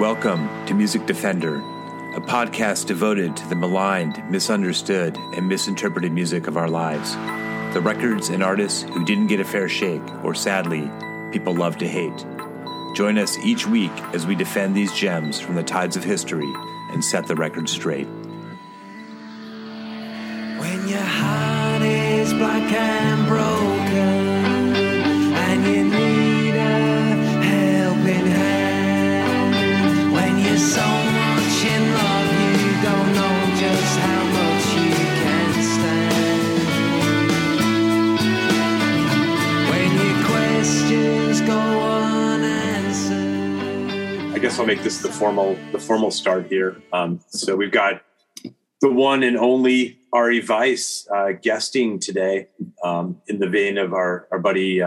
Welcome to Music Defender, a podcast devoted to the maligned, misunderstood, and misinterpreted music of our lives. The records and artists who didn't get a fair shake, or sadly, people love to hate. Join us each week as we defend these gems from the tides of history and set the record straight. When your heart is black and broken, and you need a helping hand, when you're so much in love you don't know just how much you can stand, when your questions go unanswered. I guess I'll make this the formal start here. So we've got the one and only Ari Weiss guesting today, in the vein of our buddy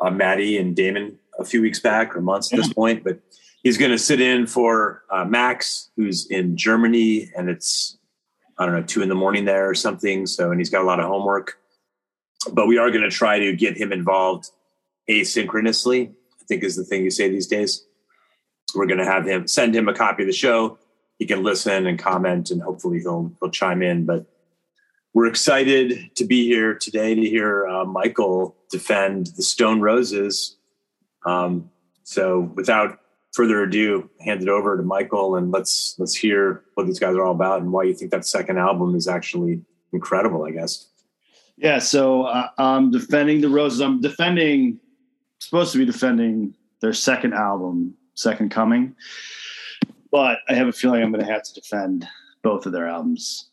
Maddie and Damon a few weeks back, or months at this point. But he's going to sit in for Max, who's in Germany, and it's, I don't know, 2 a.m. there or something. So, and he's got a lot of homework. But we are going to try to get him involved asynchronously, I think is the thing you say these days. We're going to have him send him a copy of the show. He can listen and comment, and hopefully he'll chime in. But we're excited to be here today to hear Michael defend the Stone Roses. So without further ado, hand it over to Michael, and let's hear what these guys are all about and why you think that second album is actually incredible, I guess. Yeah, so I'm defending the Roses. I'm supposed to be defending their second album, Second Coming. But I have a feeling I'm going to have to defend both of their albums.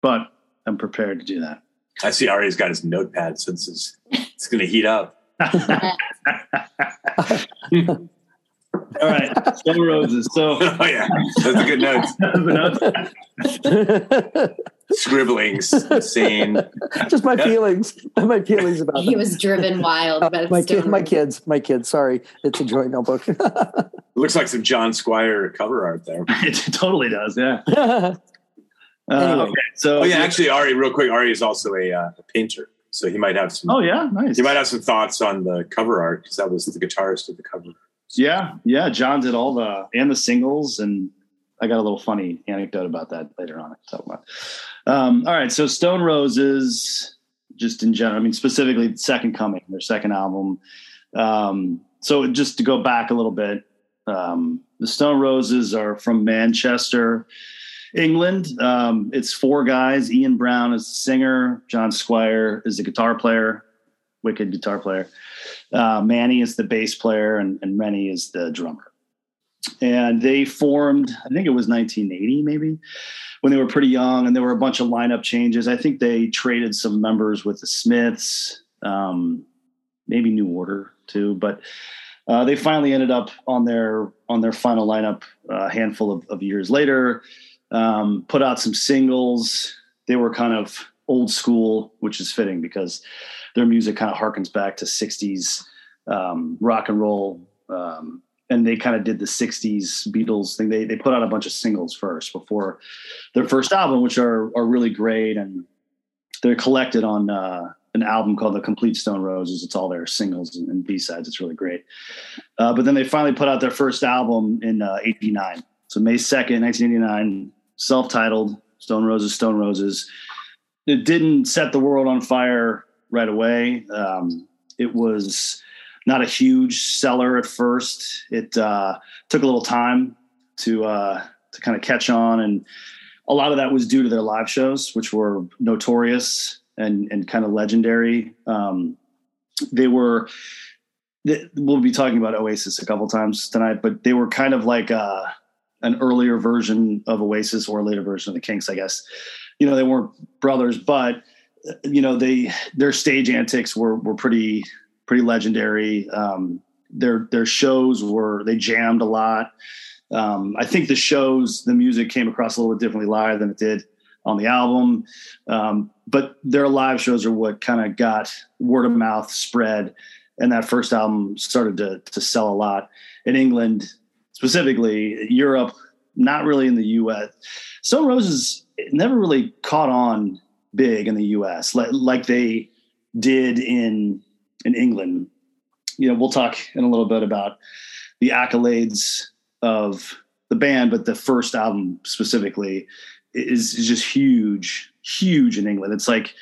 But I'm prepared to do that. I see Ari's got his notepad, so it's going to heat up. All right. Stone Roses. So, oh, yeah. Those are good notes. Scribblings. Insane. Just my feelings. My feelings about it. He was driven wild by the Stone Roses. My kids. Sorry. It's a joint notebook. It looks like some John Squire cover art there. It totally does, yeah. Anyway. Okay, so actually, Ari, real quick, Ari is also a painter, so he might have some. Oh yeah, nice. He might have some thoughts on the cover art because that was the guitarist of the cover. Yeah. John did all the singles, and I got a little funny anecdote about that later on. I can talk about. All right, so Stone Roses, just in general. I mean, specifically Second Coming, their second album. So just to go back a little bit. The Stone Roses are from Manchester, England. It's four guys. Ian Brown is the singer. John Squire is the guitar player, wicked guitar player. Manny is the bass player, and Reni is the drummer. And they formed, I think it was 1980 maybe, when they were pretty young, and there were a bunch of lineup changes. I think they traded some members with the Smiths, maybe New Order too, but... they finally ended up on their final lineup a handful of years later, put out some singles. They were kind of old school, which is fitting because their music kind of harkens back to 60s rock and roll. And they kind of did the 60s Beatles thing. They put out a bunch of singles first before their first album, which are really great. And they're collected on... an album called The Complete Stone Roses. It's all their singles and B-sides. It's really great. But then they finally put out their first album in 89. So May 2nd, 1989, self-titled Stone Roses, Stone Roses. It didn't set the world on fire right away. It was not a huge seller at first. It took a little time to kind of catch on. And a lot of that was due to their live shows, which were notorious and kind of legendary. We'll be talking about Oasis a couple times tonight, but they were kind of like an earlier version of Oasis or a later version of the Kinks, I guess. You know, they weren't brothers, but you know, their stage antics were pretty legendary. Their shows they jammed a lot. I think the music came across a little bit differently live than it did on the album. But their live shows are what kind of got word of mouth spread. And that first album started to sell a lot in England, specifically Europe, not really in the US. Stone Roses never really caught on big in the US like they did in England. You know, we'll talk in a little bit about the accolades of the band, but the first album specifically is just huge, huge in England. It's like,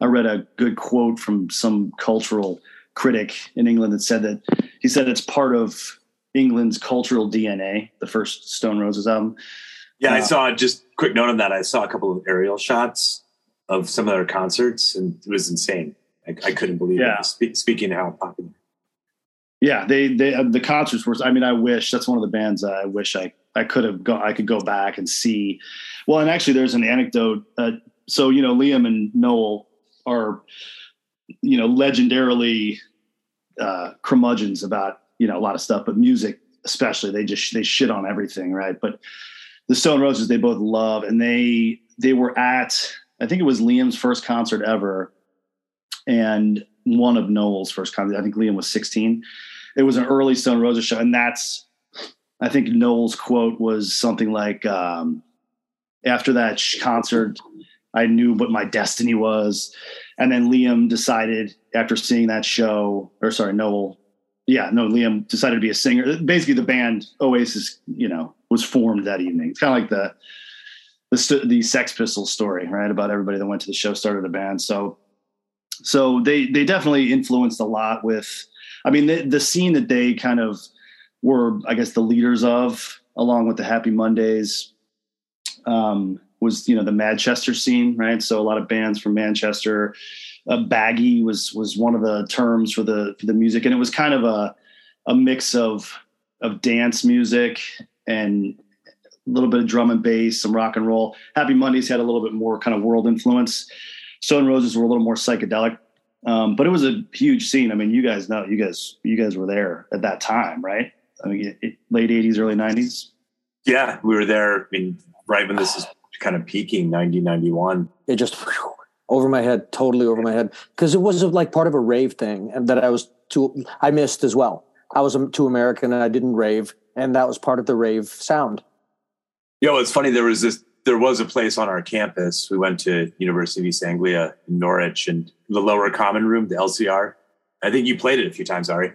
I read a good quote from some cultural critic in England that said that he said it's part of England's cultural DNA, the first Stone Roses album. Yeah, I saw, just quick note on that, I saw a couple of aerial shots of some of their concerts, and it was insane. I couldn't believe it. Speaking of how popular. Yeah, they the concerts were, I mean, I wish, that's one of the bands I wish I could have gone, I could go back and see. Well, and actually there's an anecdote. So, you know, Liam and Noel are, you know, legendarily curmudgeons about, you know, a lot of stuff, but music especially, they shit on everything, right? But the Stone Roses, they both love, and they were at, I think it was Liam's first concert ever, and one of Noel's first concert. I think Liam was 16. It was an early Stone Roses show, and that's, I think Noel's quote was something like, after that concert, I knew what my destiny was. And then Liam decided after seeing that show, or sorry, Noel, yeah, no, Liam decided to be a singer. Basically, the band Oasis, you know, was formed that evening. It's kind of like the Sex Pistols story, right? About everybody that went to the show started a band. So they definitely influenced a lot with, I mean, the scene that they kind of were, I guess, the leaders of, along with the Happy Mondays, was, you know, the Manchester scene, right? So a lot of bands from Manchester. Baggy was one of the terms for the music, and it was kind of a mix of dance music and a little bit of drum and bass, some rock and roll. Happy Mondays had a little bit more kind of world influence. Stone Roses were a little more psychedelic, but it was a huge scene. I mean, you guys know, you guys were there at that time, right? I mean, late 80s, early 90s. Yeah, we were there. I mean, right when this is kind of peaking, 90, 91. It just over my head, totally over my head, because it was like part of a rave thing, and that I missed as well. I was too American and I didn't rave, and that was part of the rave sound. Yeah, you know, it's funny. There was a place on our campus. We went to University of East Anglia in Norwich, and the lower common room, the LCR. I think you played it a few times, Ari.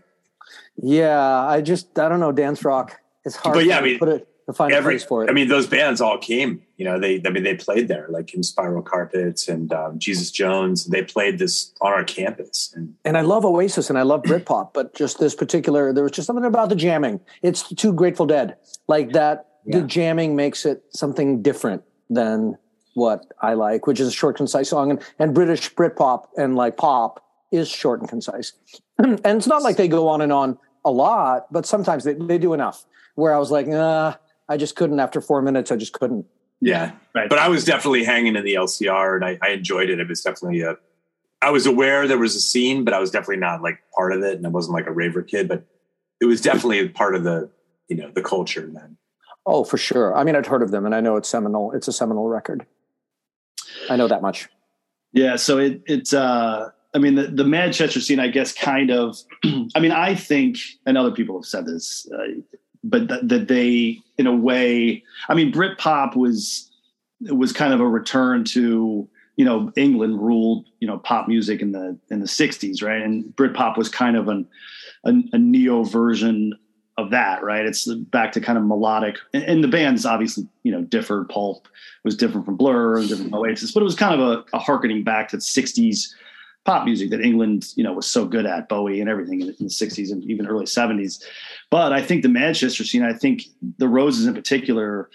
Yeah, I don't know, dance rock. It's hard, but yeah, I mean, to find a place for it. I mean, those bands all came, you know, they played there, like in Spiral Carpets and Jesus Jones. They played this on our campus. And I love Oasis and I love Britpop, but just this particular, there was just something about the jamming. It's too Grateful Dead. Like that, yeah. The jamming makes it something different than what I like, which is a short, concise song. And British Britpop and like pop is short and concise. And it's not like they go on and on a lot, but sometimes they do enough. Where I was like, I just couldn't. After 4 minutes, I just couldn't. Yeah. Right. But I was definitely hanging in the LCR, and I enjoyed it. It was definitely I was aware there was a scene, but I was definitely not like part of it. And I wasn't like a raver kid, but it was definitely part of the, you know, the culture then. Oh, for sure. I mean, I'd heard of them, and I know it's seminal. It's a seminal record. I know that much. Yeah. So it's I mean, the Manchester scene, I guess, kind of, I mean, I think, and other people have said this, but that they, in a way, I mean, Britpop was kind of a return to, you know, England ruled, you know, pop music in the 60s, right? And Britpop was kind of a neo version of that, right? It's back to kind of melodic, and the bands obviously, you know, differed. Pulp was different from Blur and different from Oasis, but it was kind of a harkening back to the 60s pop music that England, you know, was so good at, Bowie and everything in the 60s and even early 70s. But I think the Manchester scene, I think the Roses in particular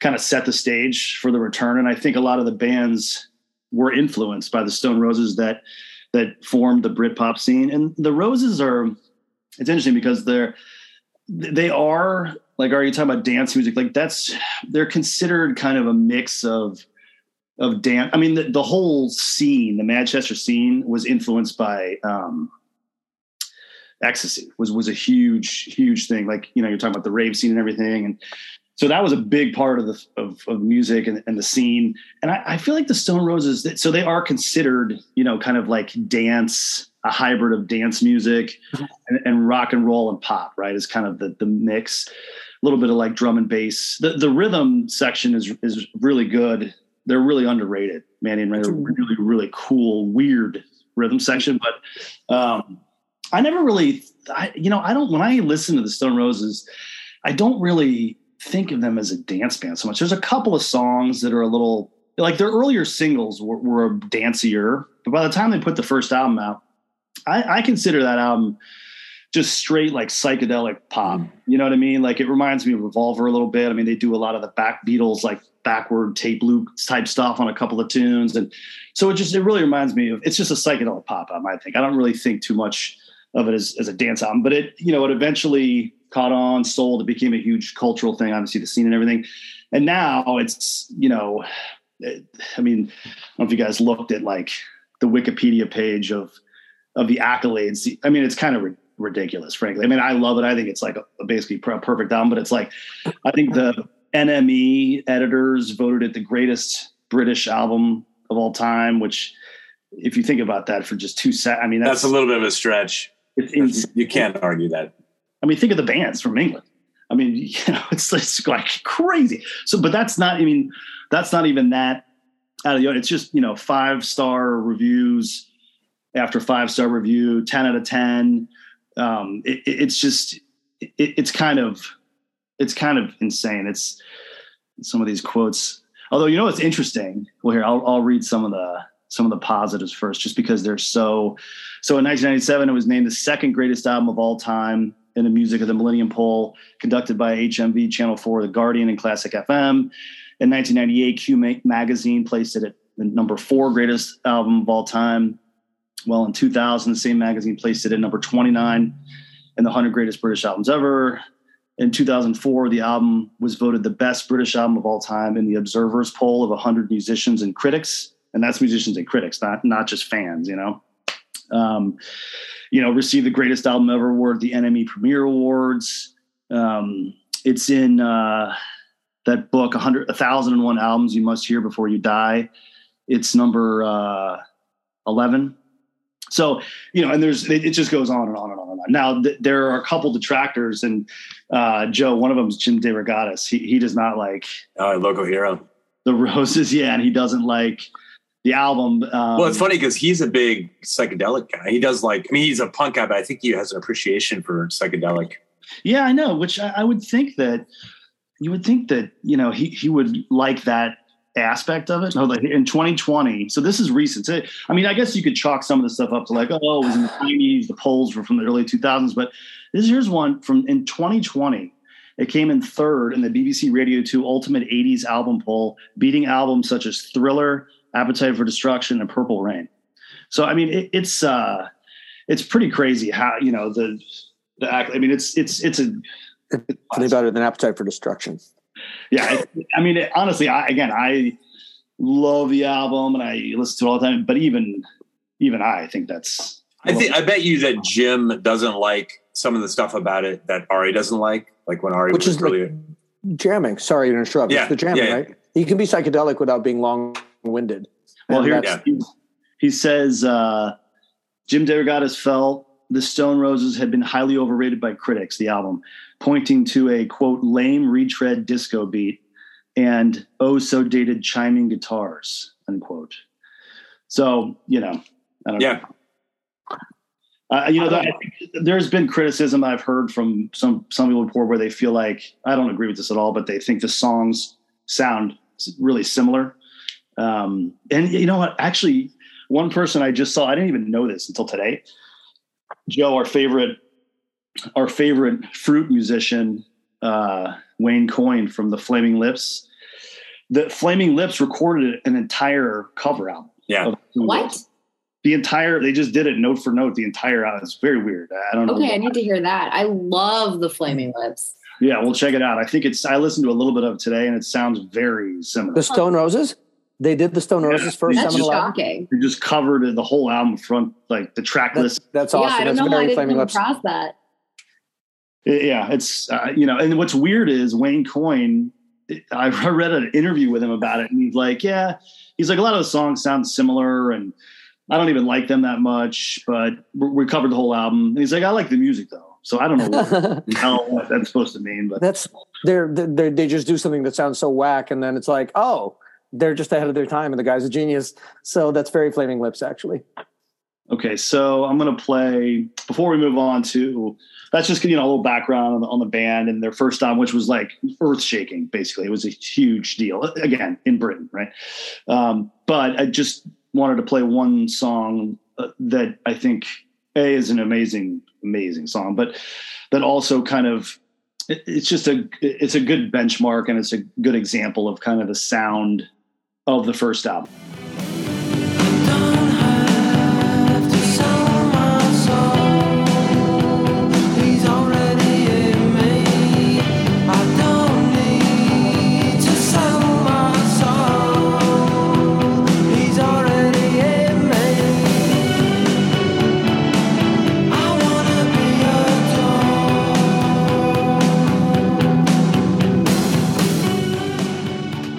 kind of set the stage for the return. And I think a lot of the bands were influenced by the Stone Roses that formed the Britpop scene. And the Roses are, it's interesting because they are like, are you talking about dance music? Like they're considered kind of a mix of dance. I mean, the whole scene, the Manchester scene, was influenced by ecstasy. Was a huge, huge thing. Like, you know, you're talking about the rave scene and everything, and so that was a big part of the music and the scene. And I feel like the Stone Roses, so they are considered, you know, kind of like dance, a hybrid of dance music and rock and roll and pop. Right, is kind of the mix. A little bit of like drum and bass. The rhythm section is really good. They're really underrated, Manny and Reni. They're really, really cool, weird rhythm section. But I never really, I don't, when I listen to the Stone Roses, I don't really think of them as a dance band so much. There's a couple of songs that are a little like their earlier singles were dancier, but by the time they put the first album out, I consider that album just straight like psychedelic pop. You know what I mean? Like it reminds me of Revolver a little bit. I mean, they do a lot of the back Beatles, like backward tape loop type stuff on a couple of tunes. And so it really reminds me of, it's just a psychedelic pop album, I think. I don't really think too much of it as a dance album, but it eventually caught on, sold. It became a huge cultural thing, obviously the scene and everything. And now it's, I mean, I don't know if you guys looked at like the Wikipedia page of the accolades. I mean, it's kind of ridiculous, frankly. I mean, I love it. I think it's like basically a perfect album, but it's like, I think the NME editors voted it the greatest British album of all time, which if you think about that for just 2 seconds, I mean, that's a little bit of a stretch. You can't argue that. I mean, think of the bands from England. I mean, it's like crazy. So, but that's not even that out of the order. It's just, 5-star reviews after 5-star review, 10 out of 10. It's kind of insane. It's some of these quotes, although, it's interesting. Well, here, I'll read some of the positives first, just because they're so in 1997, it was named the second greatest album of all time in the music of the Millennium Poll, conducted by HMV, Channel 4, The Guardian, and Classic FM. In 1998, Q Magazine placed it at the number 4 greatest album of all time. Well, in 2000, the same magazine placed it at number 29 in the 100 greatest British albums ever. In 2004, the album was voted the best British album of all time in the Observer's poll of 100 musicians and critics. And that's musicians and critics, not just fans, received the greatest album ever award, the NME Premier Awards. It's in that book, 1,001 Albums You Must Hear Before You Die. It's number 11. So, and it just goes on and on and on and on. Now, there are a couple detractors, and Joe, one of them is Jim DeRogatis. He does not like local hero, The Roses. Yeah, and he doesn't like the album. Well, it's funny because he's a big psychedelic guy. He does he's a punk guy, but I think he has an appreciation for psychedelic. Yeah, I know. Which I would think that he would like that aspect of it. No, like in 2020, so this is recent. So, I mean, I guess you could chalk some of the stuff up to like, oh, it was in the 90s, the polls were from the early 2000s, but here's one from in 2020. It came in third in the BBC Radio 2 Ultimate 80s album poll, beating albums such as Thriller, Appetite for Destruction, and Purple Rain. So, I mean, it's pretty crazy how, the I mean, it's awesome. Better than Appetite for Destruction. Yeah, honestly, I love the album and I listen to it all the time. But even I think that's. I bet you that Jim doesn't like some of the stuff about it that Ari doesn't like when Ari was earlier. Jamming. Sorry to interrupt. Yeah, it's the jamming, right? You can be psychedelic without being long-winded. Well, here he says, Jim DeRogatis felt the Stone Roses had been highly overrated by critics. The album, pointing to a quote lame retread disco beat and oh so dated chiming guitars unquote. So I don't know. There's been criticism I've heard from some people before where they feel like I don't agree with this at all, but they think the songs sound really similar. And you know what? Actually, one person I just saw, I didn't even know this until today. Joe, our favorite fruit musician, Wayne Coyne from The Flaming Lips. The Flaming Lips recorded an entire cover album. Yeah. What? They just did it note for note, the entire album. It's very weird. I don't know. Okay, I need to hear that. I love The Flaming Lips. Yeah, well, check it out. I listened to a little bit of it today, and it sounds very similar. The Stone Roses? They did the Stone Roses first. That's shocking. They just covered the whole album front, like the track list. That's awesome. Yeah, I don't know why I didn't come across that. Yeah, it's, and what's weird is Wayne Coyne, I read an interview with him about it, and he's like, a lot of the songs sound similar, and I don't even like them that much, but we covered the whole album. And he's like, I like the music, though. So I don't know what that's supposed to mean. But that's they just do something that sounds so whack, and then it's like, oh, they're just ahead of their time, and the guy's a genius. So that's very Flaming Lips, actually. Okay, so I'm going to play, before we move on to, that's just, you know, a little background on the band and their first album, which was like earth-shaking, basically. It was a huge deal, again, in Britain, right? But I just wanted to play one song that I think, A, is an amazing, amazing song, but that also kind of, it's just a, it's a good benchmark and it's a good example of kind of the sound of the first album.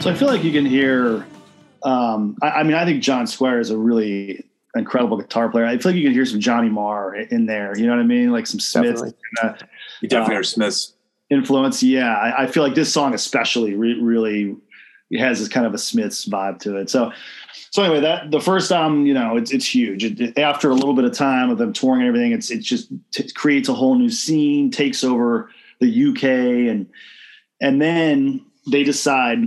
I feel like you can hear, I mean, I think John Squire is a really incredible guitar player. I feel like you can hear some Johnny Marr in there. You know what I mean? Like some Smiths. You definitely hear Smiths influence. Yeah. I feel like this song especially really has this kind of a Smiths vibe to it. So anyway, that the first album, you know, it's huge. After a little bit of time of them touring and everything, it just creates a whole new scene, takes over the UK. And then they decide,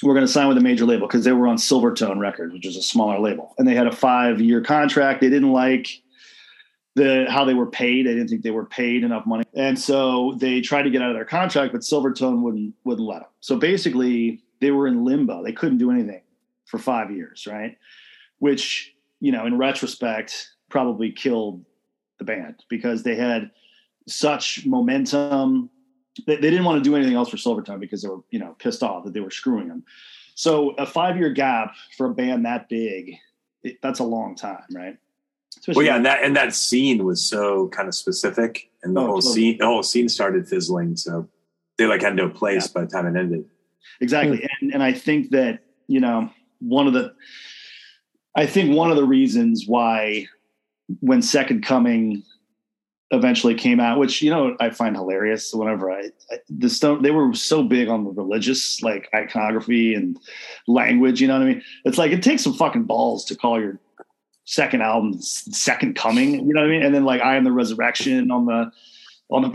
we're going to sign with a major label, because they were on Silvertone Records, which is a smaller label. And they had a 5-year contract. They didn't like how they were paid. They didn't think they were paid enough money. And so they tried to get out of their contract, but Silvertone wouldn't let them. So basically they were in limbo. They couldn't do anything for 5 years. Right. Which, you know, in retrospect, probably killed the band, because they had such momentum. They didn't want to do anything else for Silvertone because they were, you know, pissed off that they were screwing them. So a 5-year gap for a band that big, that's a long time, right? Especially yeah, and that scene was so kind of specific, and the whole scene started fizzling. So they like had no place by the time it ended. Exactly, and I think that, you know, one of the reasons why when Second Coming eventually came out, which, you know, I find hilarious whenever they were so big on the religious, like, iconography and language, you know what I mean? It's like, it takes some fucking balls to call your second album Second Coming, you know what I mean? And then like I Am the Resurrection on the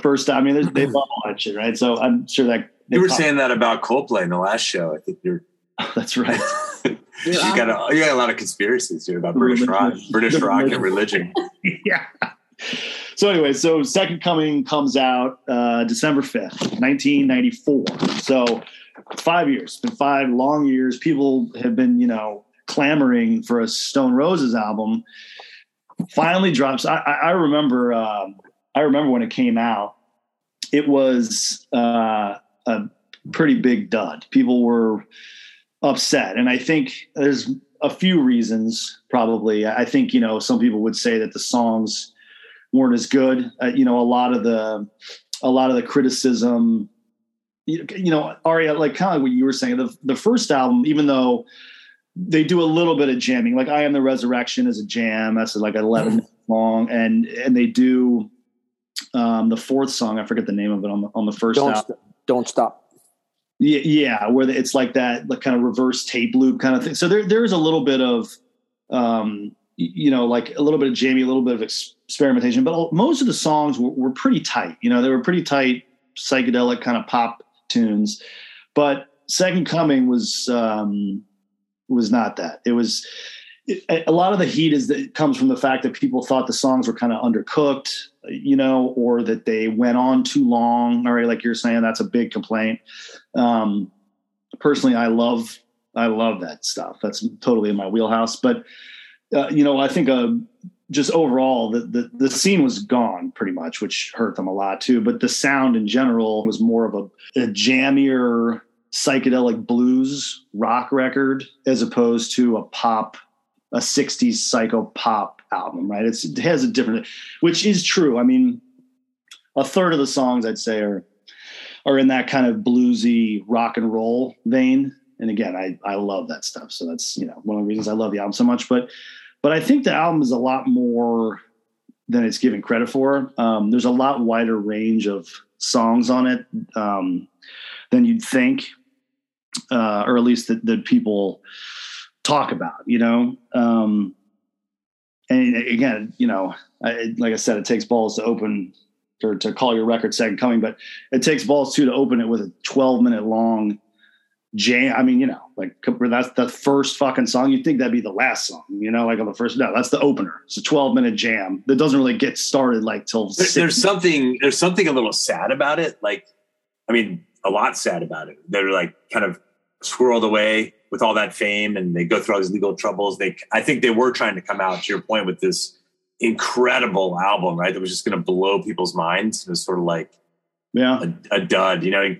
first, I mean, they love all that shit, right? So I'm sure that you were saying that about Coldplay in the last show. I think you're that's right. you got a lot of conspiracies here about British rock and religion. Yeah. So anyway, so Second Coming comes out December 5th, 1994. So 5 years, it's been 5 long years. People have been, you know, clamoring for a Stone Roses album. Finally drops. I remember when it came out, it was a pretty big dud. People were upset. And I think there's a few reasons, probably. I think, you know, some people would say that the songs weren't as good. You know, a lot of the criticism, you know, Aria, like kind of what you were saying, the first album, even though they do a little bit of jamming, like I Am the Resurrection is a jam. That's like 11 minutes long. And they do, the fourth song, I forget the name of it on the first album. Don't Stop. Yeah. Yeah. Where it's like that, like kind of reverse tape loop kind of thing. So there's a little bit of, you know, like a little bit of jamming, a little bit of experimentation, but most of the songs were pretty tight. You know, they were pretty tight, psychedelic kind of pop tunes, but Second Coming was not that. It was a lot of the heat comes from the fact that people thought the songs were kind of undercooked, you know, or that they went on too long. All right. Like you're saying, that's a big complaint. Personally, I love that stuff. That's totally in my wheelhouse, but you know, I think just overall the scene was gone pretty much, which hurt them a lot too. But the sound in general was more of a jammier psychedelic blues rock record as opposed to a 60s psycho pop album, right? It has a different, which is true. I mean, a third of the songs I'd say are in that kind of bluesy rock and roll vein. And again, I love that stuff. So that's, you know, one of the reasons I love the album so much, but I think the album is a lot more than it's given credit for. There's a lot wider range of songs on it than you'd think, or at least that people talk about, you know? And again, you know, like I said, it takes balls to open or to call your record Second Coming, but it takes balls too to open it with a 12-minute long jam. I mean, you know, like that's the first fucking song. You'd think that'd be the last song, you know, like on the first. No, that's the opener. It's a 12-minute jam that doesn't really get started like till. There's something a little sad about it. Like, I mean, a lot sad about it. They're like kind of squirreled away with all that fame, and they go through all these legal troubles. I think they were trying to come out, to your point, with this incredible album, right? That was just going to blow people's minds. It was sort of like, a dud, you know,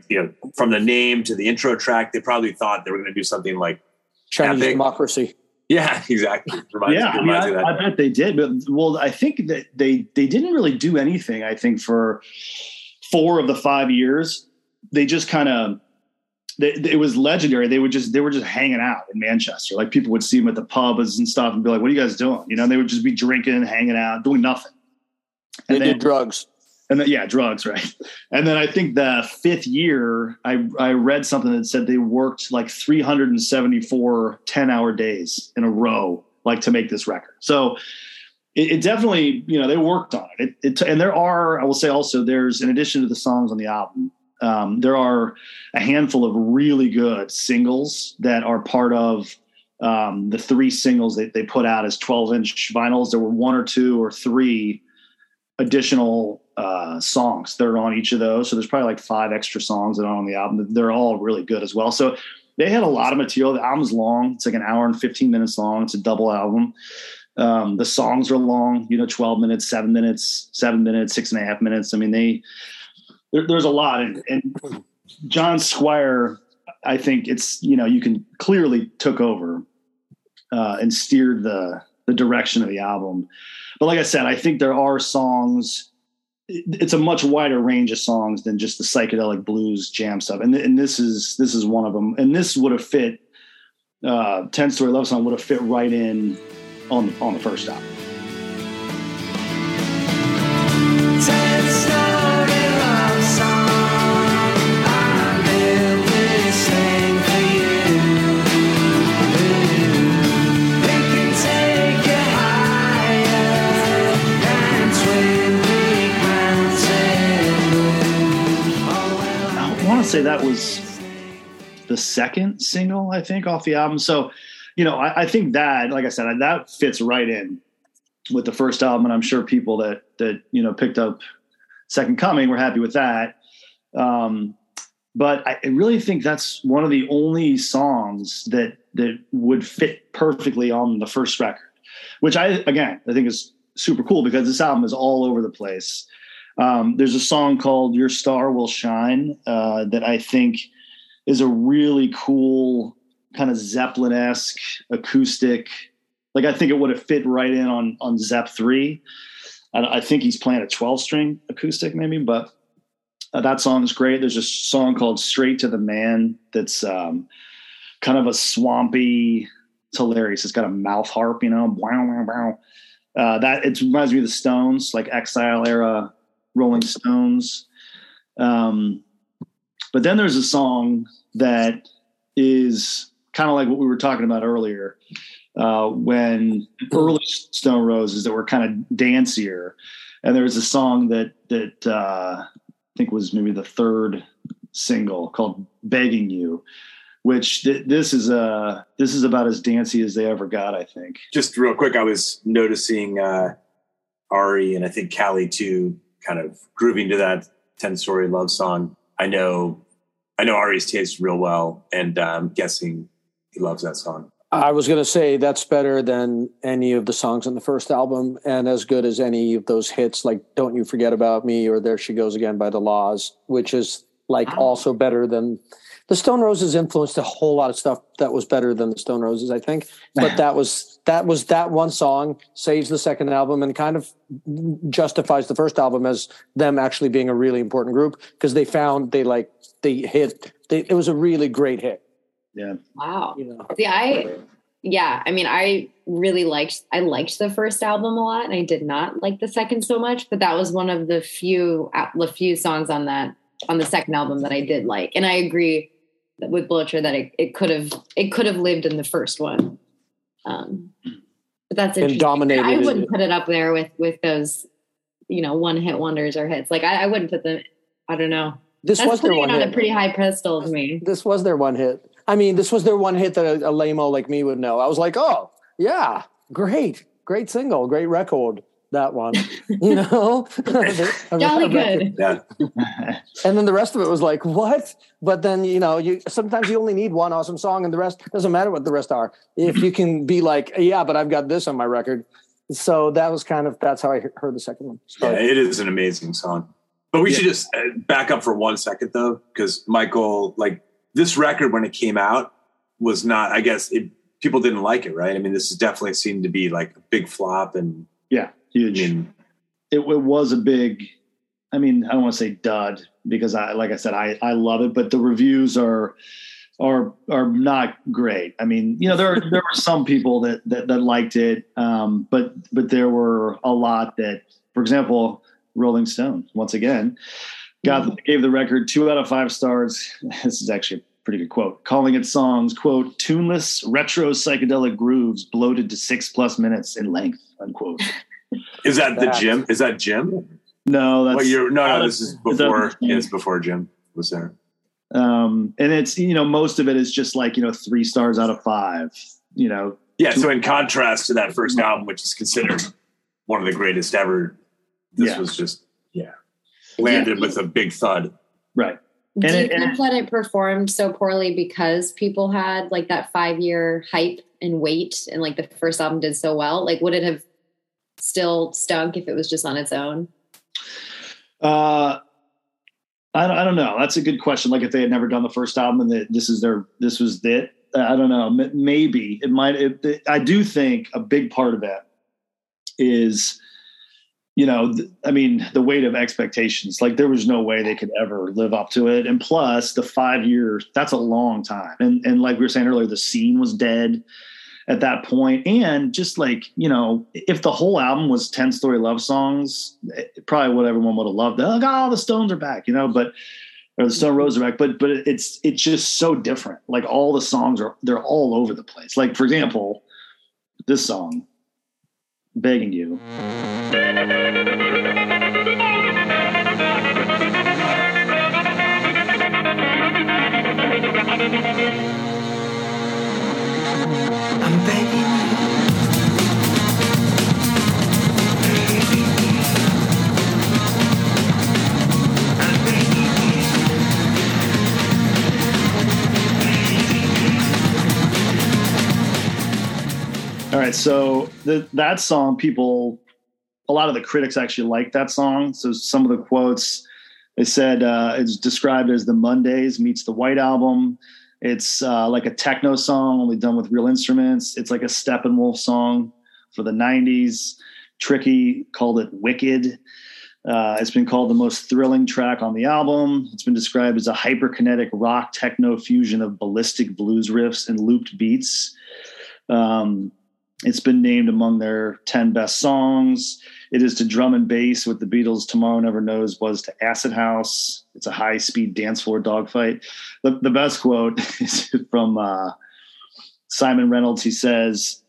from the name to the intro track, they probably thought they were going to do something like Chinese Democracy. Yeah, exactly. I bet they did. But well, I think that they didn't really do anything. I think for 4 of the 5 years, they just kind of, it was legendary. They were just hanging out in Manchester. Like people would see them at the pubs and stuff and be like, what are you guys doing? You know, they would just be drinking, hanging out, doing nothing. And they did drugs. And then, drugs. Right. And then I think the 5th year I read something that said they worked like 374 10-hour days in a row, like to make this record. So it definitely, you know, they worked on it. And there are, I will say also, there's, in addition to the songs on the album, there are a handful of really good singles that are part of the 3 singles that they put out as 12-inch vinyls. There were 1 or 2 or 3 additional songs that are on each of those. So there's probably like 5 extra songs that are on the album. They're all really good as well. So they had a lot of material. The album's long. It's like an hour and 15 minutes long. It's a double album. The songs are long, you know, 12 minutes, 7 minutes, 7 minutes, 6.5 minutes. I mean, there's a lot. And John Squire, I think it's, you know, you can clearly took over and steered the direction of the album. But like I said, I think there are songs. It's a much wider range of songs than just the psychedelic blues jam stuff. And this is one of them. And this would have fit 10 Story Love Song would have fit right in on the first album. Say that was the 2nd single, I think, off the album. So, you know, I think that, like I said, that fits right in with the first album. And I'm sure people that, you know, picked up Second Coming were happy with that. But I really think that's one of the only songs that would fit perfectly on the first record, which I think is super cool because this album is all over the place. There's a song called Your Star Will Shine that I think is a really cool kind of Zeppelin-esque acoustic. Like, I think it would have fit right in on Zep 3. I think he's playing a 12-string acoustic maybe, but that song is great. There's a song called Straight to the Man that's kind of a swampy, it's hilarious. It's got a mouth harp, you know, wow, wow, wow. It reminds me of the Stones, like Exile era Rolling Stones. But then there's a song that is kind of like what we were talking about earlier, when early Stone Roses that were kind of dancier. And there was a song that I think was maybe the 3rd single called Begging You, which this is about as dancey as they ever got, I think. Just real quick, I was noticing Ari and I think Callie too, kind of grooving to that 10-story love song. I know Ari's taste real well, and I'm guessing he loves that song. I was going to say that's better than any of the songs on the first album, and as good as any of those hits like Don't You Forget About Me or There She Goes Again by The Laws, which is like also better than the Stone Roses. Influenced a whole lot of stuff that was better than the Stone Roses, I think. But that was that one song saves the second album and kind of justifies the first album as them actually being a really important group because it was a really great hit. Yeah. Wow. You know? See, I liked the first album a lot, and I did not like the second so much, but that was one of the few songs on that, on the second album that I did like. And I agree with Blotcher that it could have lived in the first one. But that's interesting. And dominated. I wouldn't put it up there with those, you know, one hit wonders or hits. Like I wouldn't put them. I don't know. That's was their one hit. On a pretty high pedestal to me. This was their one hit. I mean, this was their one hit that a lame-o like me would know. I was like, oh yeah, great single, great record. That one, you know, jolly good. Yeah. And then the rest of it was like, what? But then, you know, sometimes you only need one awesome song, and the rest doesn't matter what the rest are. If you can be like, yeah, but I've got this on my record. So that was that's how I heard the second one. So, yeah, it is an amazing song, but we should just back up for 1 second though. Cause Michael, like this record, when it came out was not, I guess people didn't like it. Right. I mean, this is definitely seemed to be like a big flop and yeah. Huge. I mean, it was a big, I mean, I don't want to say dud because I love it, but the reviews are not great. I mean, you know, there were some people that liked it. But there were a lot that, for example, Rolling Stone, once again, gave the record 2 out of 5 stars. This is actually a pretty good quote, calling it songs, quote, tuneless retro psychedelic grooves bloated to 6+ minutes in length, unquote. Is that the Jim? Is that Jim? No, that's this is before. It's before Jim was there. And it's, you know, most of it is just like, you know, 3 stars out of 5, you know. Yeah. So in contrast to that first album, which is considered one of the greatest ever, this was just, landed with a big thud. Right. And do you think that it performed so poorly because people had like that 5-year hype and wait and like the first album did so well? Like would it have still stunk if it was just on its own? I don't know. That's a good question. Like if they had never done the first album and this was it. I don't know. Maybe it might. I do think a big part of that is, you know, the weight of expectations. Like there was no way they could ever live up to it. And plus the 5 years, that's a long time. And like we were saying earlier, the scene was dead at that point. And just like, you know, if the whole album was 10-story love songs, probably what everyone would have loved. Like, oh, the Stones are back, you know, or the Stone Roses are back, but it's just so different. Like all the songs they're all over the place. Like for example, this song, Begging You. I'm begging you. All right, so that song, a lot of the critics actually liked that song. So some of the quotes, they said it's described as the Mondays meets the White Album. It's like a techno song, only done with real instruments. It's like a Steppenwolf song for the 90s. Tricky called it wicked. It's been called the most thrilling track on the album. It's been described as a hyperkinetic rock techno fusion of ballistic blues riffs and looped beats. It's been named among their 10 best songs. It is to drum and bass what the Beatles' Tomorrow Never Knows was to Acid House. It's a high-speed dance floor dogfight. The best quote is from Simon Reynolds. He says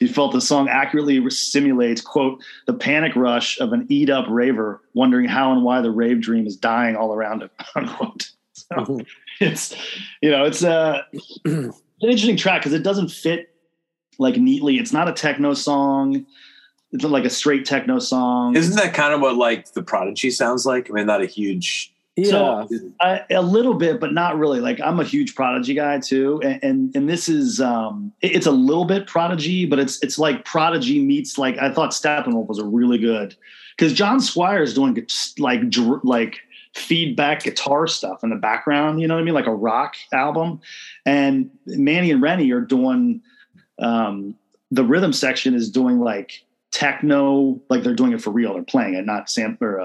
he felt the song accurately simulates, quote, the panic rush of an eat-up raver wondering how and why the rave dream is dying all around him, unquote. So it's, you know, it's an interesting track because it doesn't fit like neatly. It's not a techno song. It's like a straight techno song. Isn't that kind of what like the Prodigy sounds like? I mean, not a huge. Yeah, so, a little bit, but not really. Like I'm a huge Prodigy guy too. And this is, it's a little bit Prodigy, but it's like Prodigy meets like, I thought Steppenwolf was a really good, cause John Squire is doing like feedback guitar stuff in the background. You know what I mean? Like a rock album, and Manny and Reni are doing, the rhythm section is doing like techno, like they're doing it for real. They're playing it, not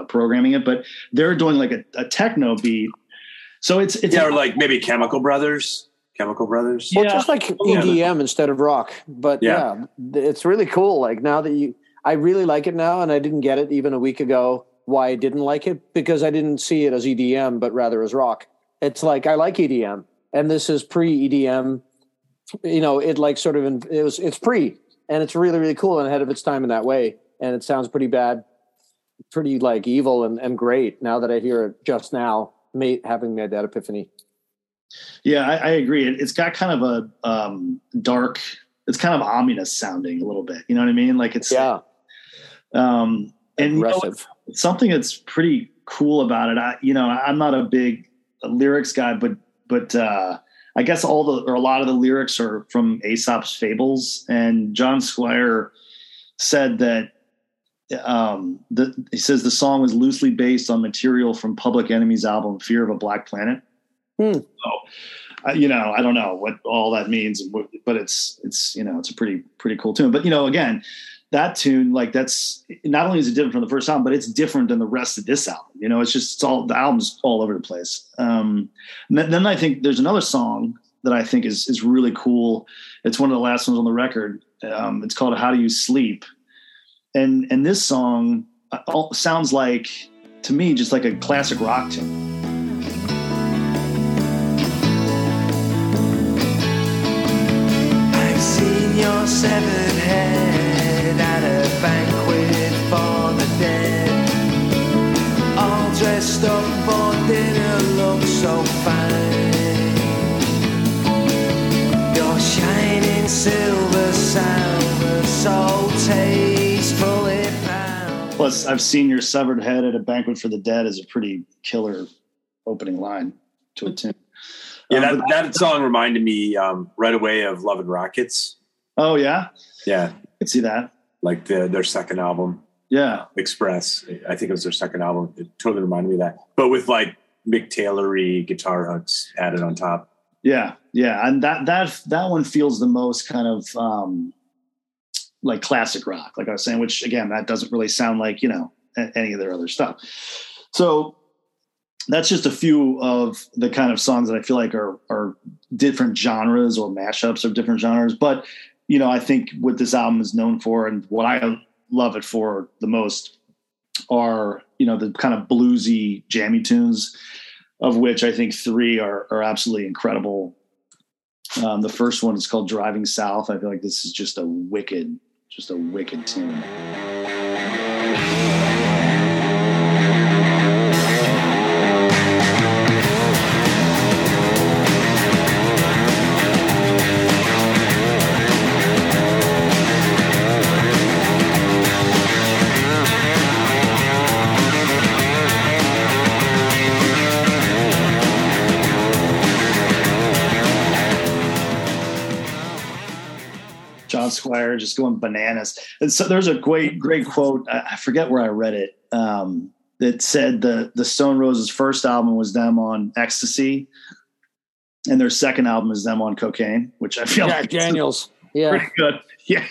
programming it, but they're doing like a techno beat. So it's or like maybe Chemical Brothers, well, just like EDM instead of rock. But yeah, it's really cool. Like now that I really like it now, and I didn't get it even a week ago why I didn't like it, because I didn't see it as EDM, but rather as rock. It's like I like EDM, and this is pre-EDM. You know, it like sort of it's pre And it's really, really cool and ahead of its time in that way. And it sounds pretty bad, pretty like evil and great now that I hear it just now, having made that epiphany. Yeah, I agree. It's got kind of a dark, it's kind of ominous sounding a little bit. You know what I mean? Like it's, yeah. And you know, it's something that's pretty cool about it. I'm not a big lyrics guy, but I guess a lot of the lyrics are from Aesop's fables, and John Squire said that, he says the song was loosely based on material from Public Enemy's album, Fear of a Black Planet. So, I don't know what all that means, but it's a pretty cool tune. But, again, that tune, like that's not only is it different from the first album, but it's different than the rest of this album. It's all the album's all over the place. Then I think there's another song that I think is really cool. It's one of the last ones on the record. It's called How Do You Sleep? And this song sounds like, to me, just like a classic rock tune. I've seen your severed head at a banquet for the dead. All dressed up for dinner, look so fine. Your shining silver salver, so tasteful. Plus, I've seen your severed head at a banquet for the dead is a pretty killer opening line to a tune. Yeah, that song reminded me right away of Love and Rockets. Oh, yeah? Yeah. I could see that. Like their second album. Yeah. Express. I think it was their second album. It totally reminded me of that. But with like Mick Taylor-y guitar hooks added on top. Yeah, yeah. And that one feels the most kind of... like classic rock, like I was saying, which again, that doesn't really sound like, any of their other stuff. So that's just a few of the kind of songs that I feel like are different genres or mashups of different genres. But, I think what this album is known for and what I love it for the most are, the kind of bluesy jammy tunes, of which I think three are absolutely incredible. The first one is called Driving South. I feel like this is just a wicked tune. John Squire just going bananas. And so there's a great quote. I forget where I read it. That said the Stone Roses first album was them on ecstasy, and their second album is them on cocaine, which I feel like Daniels. Yeah. Pretty good. Yeah.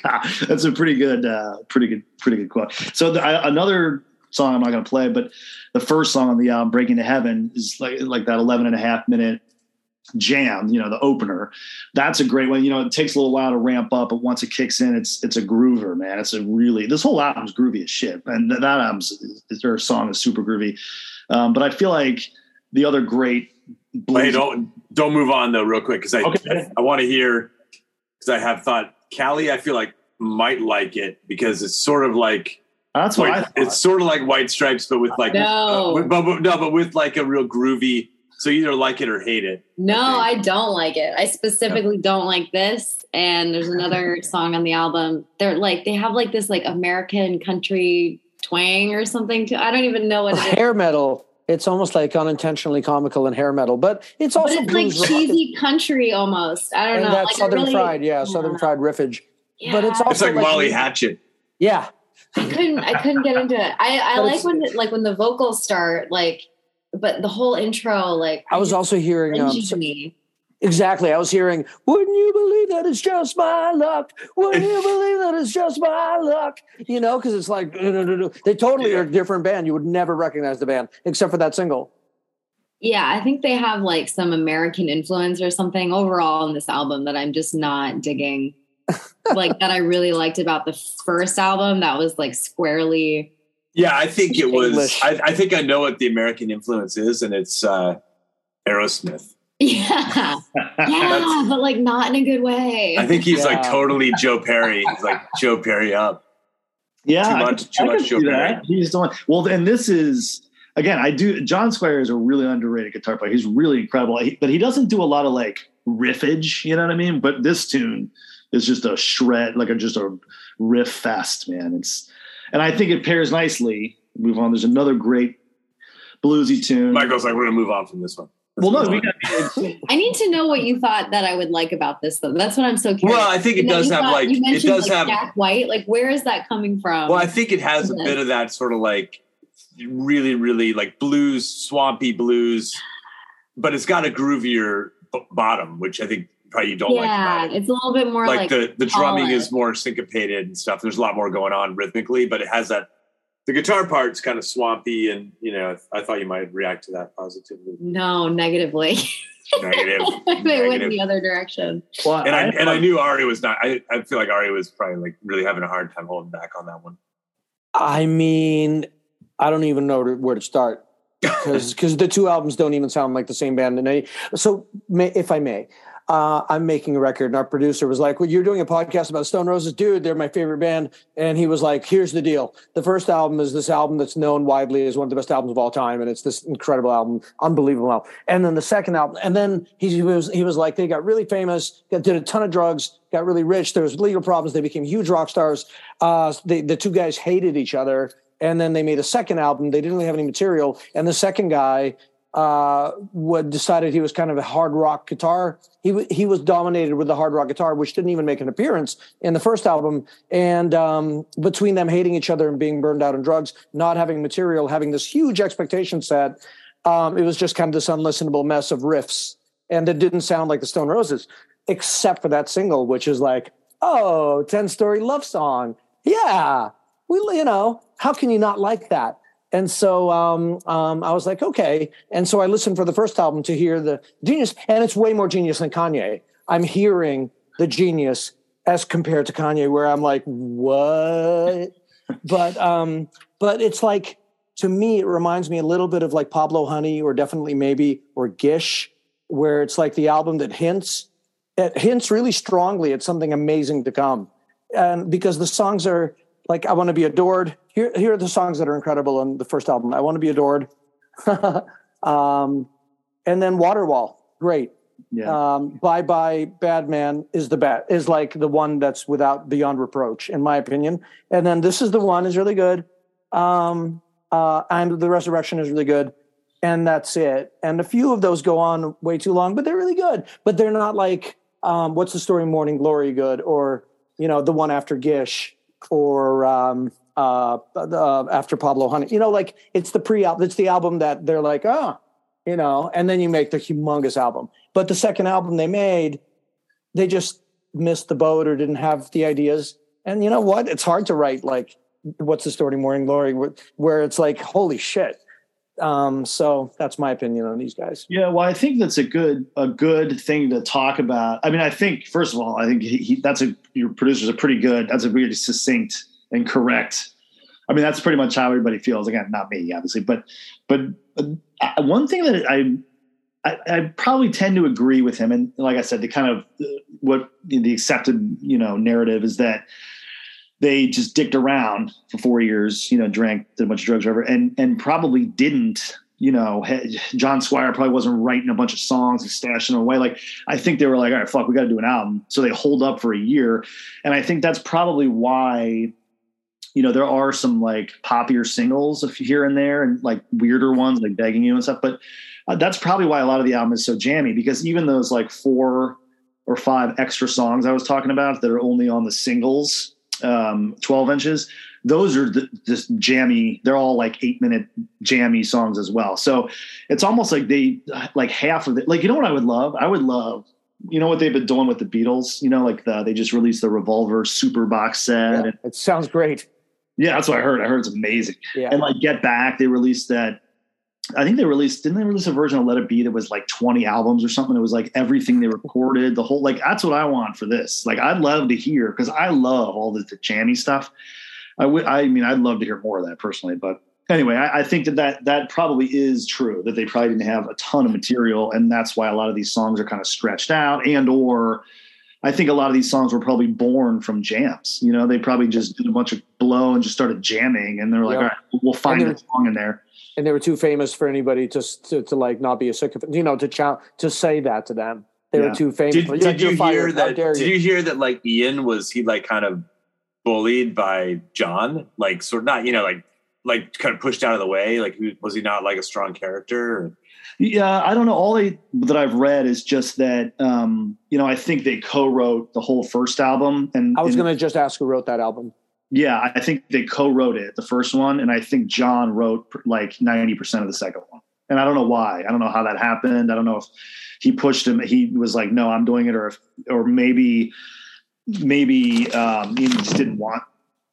That's a pretty good quote. So another song I'm not going to play, but the first song on the album, Breaking to Heaven, is like that 11 and a half minute jam, the opener. That's a great one. It takes a little while to ramp up, but once it kicks in, it's a groover, man. This whole album's groovy as shit, and that album's their song is super groovy. But I feel like the other great. Hey, don't move on though, real quick, because I want to hear, because I have thought Callie. I feel like might like it because it's sort of like. That's what it's sort of like White Stripes, but with like but with like a real groovy. So you either like it or hate it. No, I don't like it. I specifically don't like this. And there's another song on the album. They have like this like American country twang or something too. I don't even know what it is. Hair metal. It's almost like unintentionally comical and hair metal, but it's also blues like cheesy rock. Country almost. I don't know. That like Southern fried. Yeah. Southern fried riffage. Yeah. But it's also like Molly Hatchet. Yeah. I couldn't get into it. I like when the vocals start, like, but the whole intro, like I was also hearing exactly. I was hearing, wouldn't you believe that it's just my luck? Wouldn't you believe that it's just my luck? Because it's like they totally are a different band. You would never recognize the band except for that single. Yeah, I think they have like some American influence or something overall in this album that I'm just not digging. Like that I really liked about the first album that was like squarely. Yeah, I think it was. I think I know what the American influence is, and it's Aerosmith. Yeah. Yeah, but like not in a good way. I think he's like totally Joe Perry. He's like Joe Perey up. Yeah. Too much Joe Perry. He's the one. Well, and this is, again, John Squire is a really underrated guitar player. He's really incredible. But he doesn't do a lot of like riffage, you know what I mean? But this tune is just a shred, like just a riff fest, man. And I think it pairs nicely. Move on. There's another great bluesy tune. Michael's like, we're going to move on from this one. I need to know what you thought that I would like about this, though. That's what I'm so curious. Well, I think it does have like, it does have Jack White. Like, where is that coming from? Well, I think it has a bit of that sort of like really, really like blues, swampy blues, but it's got a groovier bottom, which I think probably you don't like about it. Yeah, it's a little bit more like the drumming is more syncopated and stuff. There's a lot more going on rhythmically, but it has that. The guitar part's kind of swampy, and you know, I thought you might react to that positively. No, negatively. They went the other direction. Well, I knew Ari was not. I feel like Ari was probably like really having a hard time holding back on that one. I mean, I don't even know where to start because the two albums don't even sound like the same band. If I may. I'm making a record, and our producer was like, well, you're doing a podcast about Stone Roses, dude, they're my favorite band. And he was like, here's the deal. The first album is this album that's known widely as one of the best albums of all time. And it's this incredible album, unbelievable album. And then the second album, and then he was like, they got really famous, did a ton of drugs, got really rich. There was legal problems. They became huge rock stars. The two guys hated each other. And then they made a second album. They didn't really have any material. And the second guy, decided he was kind of a hard rock guitar. He was dominated with the hard rock guitar, which didn't even make an appearance in the first album. And between them hating each other and being burned out on drugs, not having material, having this huge expectation set, it was just kind of this unlistenable mess of riffs. And it didn't sound like the Stone Roses, except for that single, which is like, oh, 10-story love song. Yeah. How can you not like that? And so I was like, okay. And so I listened for the first album to hear the genius. And it's way more genius than Kanye. I'm hearing the genius as compared to Kanye, where I'm like, what? But it's like, to me, it reminds me a little bit of like Pablo Honey or Definitely Maybe or Gish, where it's like the album that hints really strongly at something amazing to come. And because the songs are like, I want to be adored. Here are the songs that are incredible on the first album. I Want to Be Adored. And then Waterwall. Great. Yeah. Bye Bye Bad Man is like the one that's without beyond reproach, in my opinion. And then This Is the One is really good. And The Resurrection is really good. And that's it. And a few of those go on way too long, but they're really good. But they're not like What's the Story Morning Glory good, or, you know, the one after Gish, or after Pablo Honey, you know, like it's the it's the album that they're like, oh, you know, and then you make the humongous album. But the second album they made, they just missed the boat or didn't have the ideas. And you know what? It's hard to write like What's the Story Morning Glory, where it's like, holy shit. So that's my opinion on these guys. Yeah. Well, I think that's a good thing to talk about. I mean, I think, first of all, I think your producers are pretty good. That's a really succinct and correct. I mean, that's pretty much how everybody feels. Again, not me, obviously, but one thing that I probably tend to agree with him, and like I said, the kind of what the accepted, you know, narrative is that they just dicked around for 4 years, you know, drank, did a bunch of drugs, whatever, and probably didn't, you know, John Squire probably wasn't writing a bunch of songs and stashing them away. Like, I think they were like, all right, fuck, we got to do an album. So they hold up for a year. And I think that's probably why, you know, there are some like poppier singles here and there, and like weirder ones like Begging You and stuff. But that's probably why a lot of the album is so jammy, because even those like 4 or 5 extra songs I was talking about that are only on the singles, 12 inches, those are just jammy. They're all like 8-minute jammy songs as well. So it's almost like they like half of it. Like, you know what I would love? You know what they've been doing with the Beatles? You know, like they just released the Revolver super box set. Yeah, it sounds great. Yeah, that's what I heard. I heard it's amazing. Yeah. And like Get Back, they released that. I think didn't they release a version of Let It Be that was like 20 albums or something? It was like everything they recorded, the whole, like, that's what I want for this. Like, I'd love to hear, because I love all the jammy stuff. I mean, I'd love to hear more of that personally, but anyway, I think that probably is true, that they probably didn't have a ton of material. And that's why a lot of these songs are kind of stretched out, and or I think a lot of these songs were probably born from jams. You know, they probably just did a bunch of blow and just started jamming, and they're like, all right, we'll find a song in there. And they were too famous for anybody to like not be a sycophant, you know, to say that to them. They were too famous. Did you hear that like Ian was kind of bullied by John? Like, sort of not, you know, like kind of pushed out of the way. Like, was he not like a strong character? Or? Yeah, I don't know. All that I've read is just that, you know, I think they co-wrote the whole first album. And I was going to just ask who wrote that album. Yeah, I think they co-wrote it, the first one. And I think John wrote like 90% of the second one. And I don't know why. I don't know how that happened. I don't know if he pushed him. He was like, no, I'm doing it. Or maybe he just didn't want,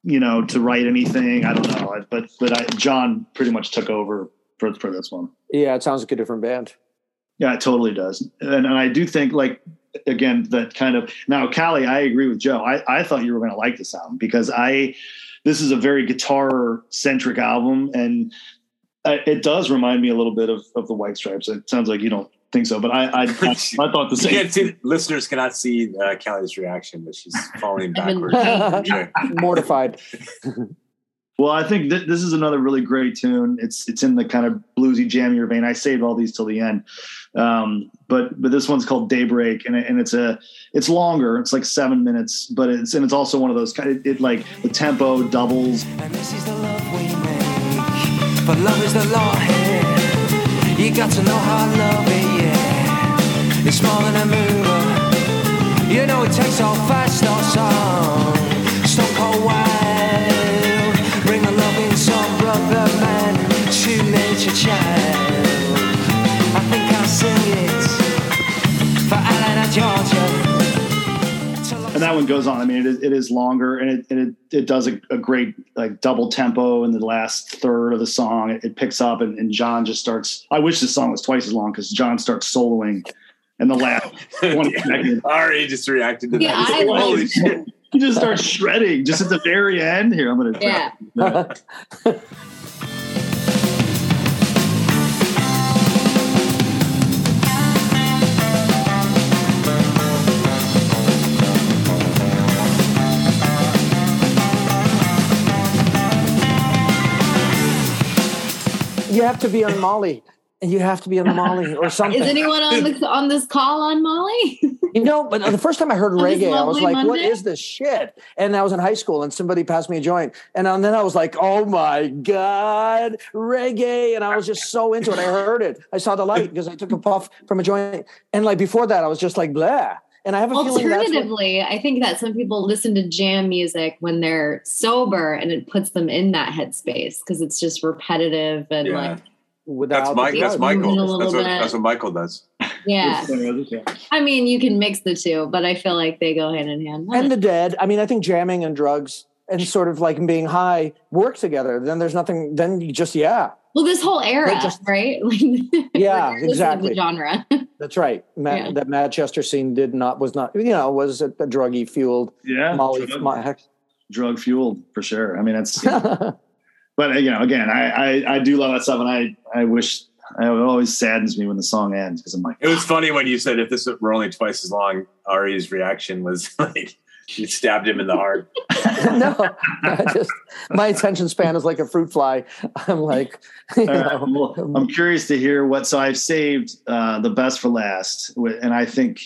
you know, to write anything. I don't know. But John pretty much took over for this one. Yeah, it sounds like a different band. Yeah, it totally does. And I do think, like, again, that kind of – now, Callie, I agree with Joe. I thought you were going to like this album because this is a very guitar-centric album, and it does remind me a little bit of the White Stripes. It sounds like you don't think so, but I thought the same. Listeners cannot see Callie's reaction, but she's falling backwards. Mortified. Well, I think this is another really great tune. It's in the kind of bluesy, jammier vein. I saved all these till the end, but this one's called Daybreak, and it's longer. It's like 7 minutes, but it's also one of those kind. It like the tempo doubles. And this is the love we make, but love is the law here. You got to know how love it, yeah. It's more than a mover. You know it takes all fast, all song, so cold wide. Bring a loving song, brother, man, teenage child. I think I'll sing it for Atlanta, Georgia. And that one goes on. I mean, it is longer, and it does a great like double tempo in the last third of the song. It picks up, and John just starts. I wish this song was twice as long because John starts soloing in the last 20 seconds. Ari just reacted to that. Yeah, holy shit. You just start shredding just at the very end here. I'm going to. Yeah. You have to be on Molly. You have to be on Molly or something. Is anyone on this call on Molly? You know, but the first time I heard reggae, I was like, "What is this shit?" And I was in high school, and somebody passed me a joint, and then I was like, "Oh my god, reggae!" And I was just so into it. I heard it. I saw the light because I took a puff from a joint, and like before that, I was just like, "Blah." And I have a feeling. Alternatively, I think that some people listen to jam music when they're sober, and it puts them in that headspace because it's just repetitive and like. That's Michael. That's what Michael does. Yeah. I mean, you can mix the two, but I feel like they go hand in hand. And the Dead. I mean, I think jamming and drugs and sort of like being high work together. Then there's nothing. Then you just Well, this whole era, right? Yeah, exactly. The genre. That's right. That Manchester scene was a druggy fueled. Yeah, Molly, drug fueled for sure. I mean, that's. Yeah. But, you know, again, I do love that stuff, and I wish – it always saddens me when the song ends because I'm like – It was funny when you said if this were only twice as long, Ari's reaction was like you stabbed him in the heart. No, my attention span is like a fruit fly. I'm like – I'm curious to hear what – so I've saved the best for last, and I think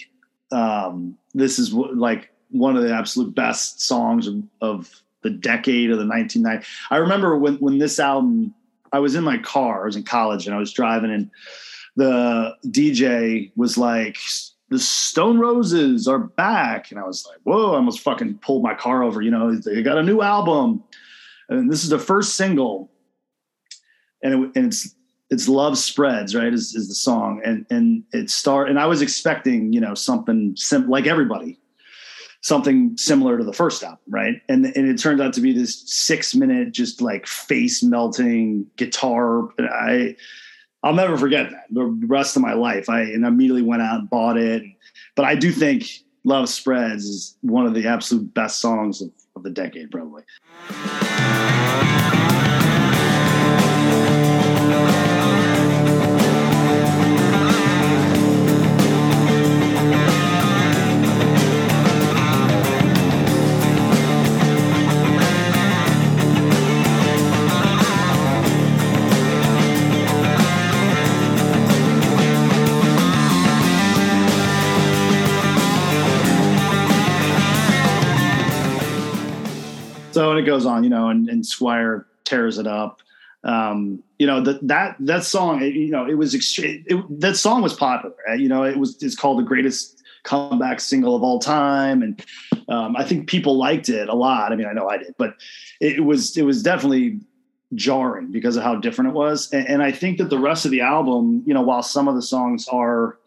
this is like one of the absolute best songs of the decade of the 1990s. I remember when this album, I was in my car, I was in college and I was driving, and the DJ was like, the Stone Roses are back. And I was like, whoa, I almost fucking pulled my car over. You know, they got a new album. And this is the first single. And it's Love Spreads, right? Is the song. And it started, and I was expecting, you know, something like everybody, something similar to the first album, right? And it turned out to be this 6-minute, just like face melting guitar. I'll never forget that the rest of my life. And I immediately went out and bought it. But I do think Love Spreads is one of the absolute best songs of the decade, probably. So, and it goes on, you know, and Squire tears it up. You know, that song, you know, it was extreme. That song was popular. Right? You know, it's called the greatest comeback single of all time. And I think people liked it a lot. I mean, I know I did, but it was definitely jarring because of how different it was. And I think that the rest of the album, you know, while some of the songs are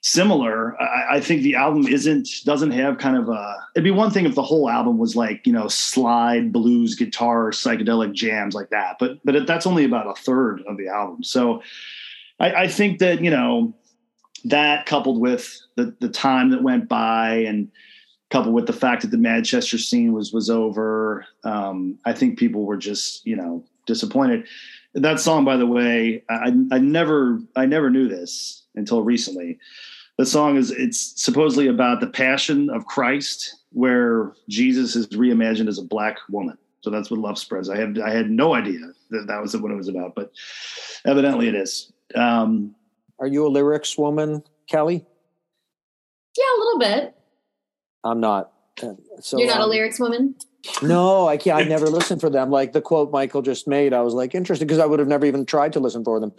similar, I think the album doesn't have kind of a, it'd be one thing if the whole album was like, you know, slide, blues, guitar, psychedelic jams like that. But that's only about a third of the album. So I think that, you know, that coupled with the time that went by and coupled with the fact that the Manchester scene was over, I think people were just, you know, disappointed. That song, by the way, I never knew this until recently. The song it's supposedly about the passion of Christ, where Jesus is reimagined as a black woman. So that's what Love Spreads. I had no idea that was what it was about, but evidently it is. Are you a lyrics woman, Kelly? Yeah, a little bit. I'm not. So you're not a lyrics woman? No, I can't. I never listened for them. Like the quote Michael just made, I was like, interesting, because I would have never even tried to listen for them.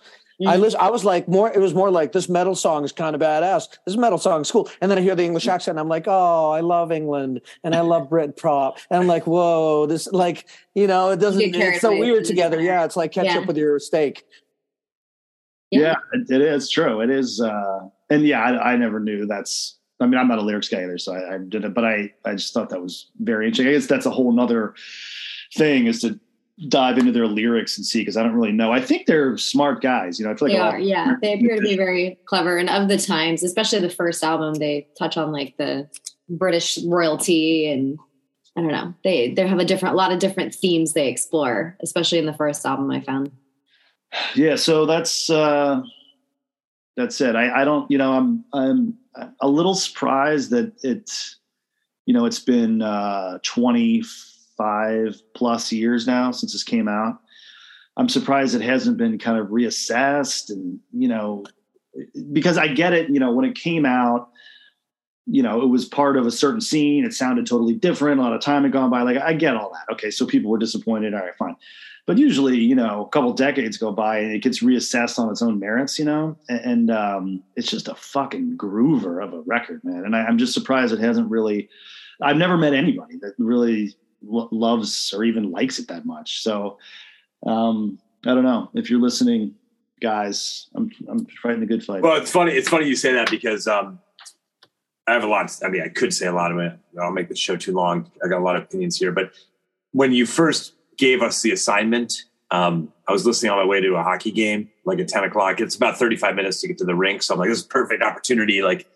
Mm-hmm. I was like, it was more like, this metal song is kind of badass. This metal song is cool. And then I hear the English accent, and I'm like, oh, I love England, and I love Britpop. And I'm like, whoa, this, like, you know, it doesn't, it's so weird together. Yeah, it's like ketchup with your steak. Yeah, it is true. It is. And yeah, I never knew that's, I mean, I'm not a lyrics guy either, so I did it, but I just thought that was very interesting. I guess that's a whole nother thing, is to dive into their lyrics and see, because I don't really know. I think they're smart guys. You know, I feel like they appear to be very clever and of the times, especially the first album. They touch on like the British royalty, and I don't know, they have a lot of different themes they explore, especially in the first album, I found. Yeah, so that's it. I don't, you know, I'm a little surprised that it's, you know, it's been 25 plus years now since this came out. I'm surprised it hasn't been kind of reassessed, and, you know, because I get it, you know, when it came out, you know, it was part of a certain scene. It sounded totally different. A lot of time had gone by. Like, I get all that. Okay, so people were disappointed. All right, fine. But usually, you know, a couple decades go by and it gets reassessed on its own merits, you know, and it's just a fucking groover of a record, man. And I'm just surprised it hasn't really, I've never met anybody that really loves or even likes it that much. So I don't know if you're listening, guys, I'm fighting a good fight. Well, it's funny you say that, because I have a lot. I mean, I could say a lot of it. I'll make the show too long. I got a lot of opinions here, but when you first gave us the assignment, I was listening on my way to a hockey game, like at 10 o'clock. It's about 35 minutes to get to the rink, so I'm like, this is a perfect opportunity, like,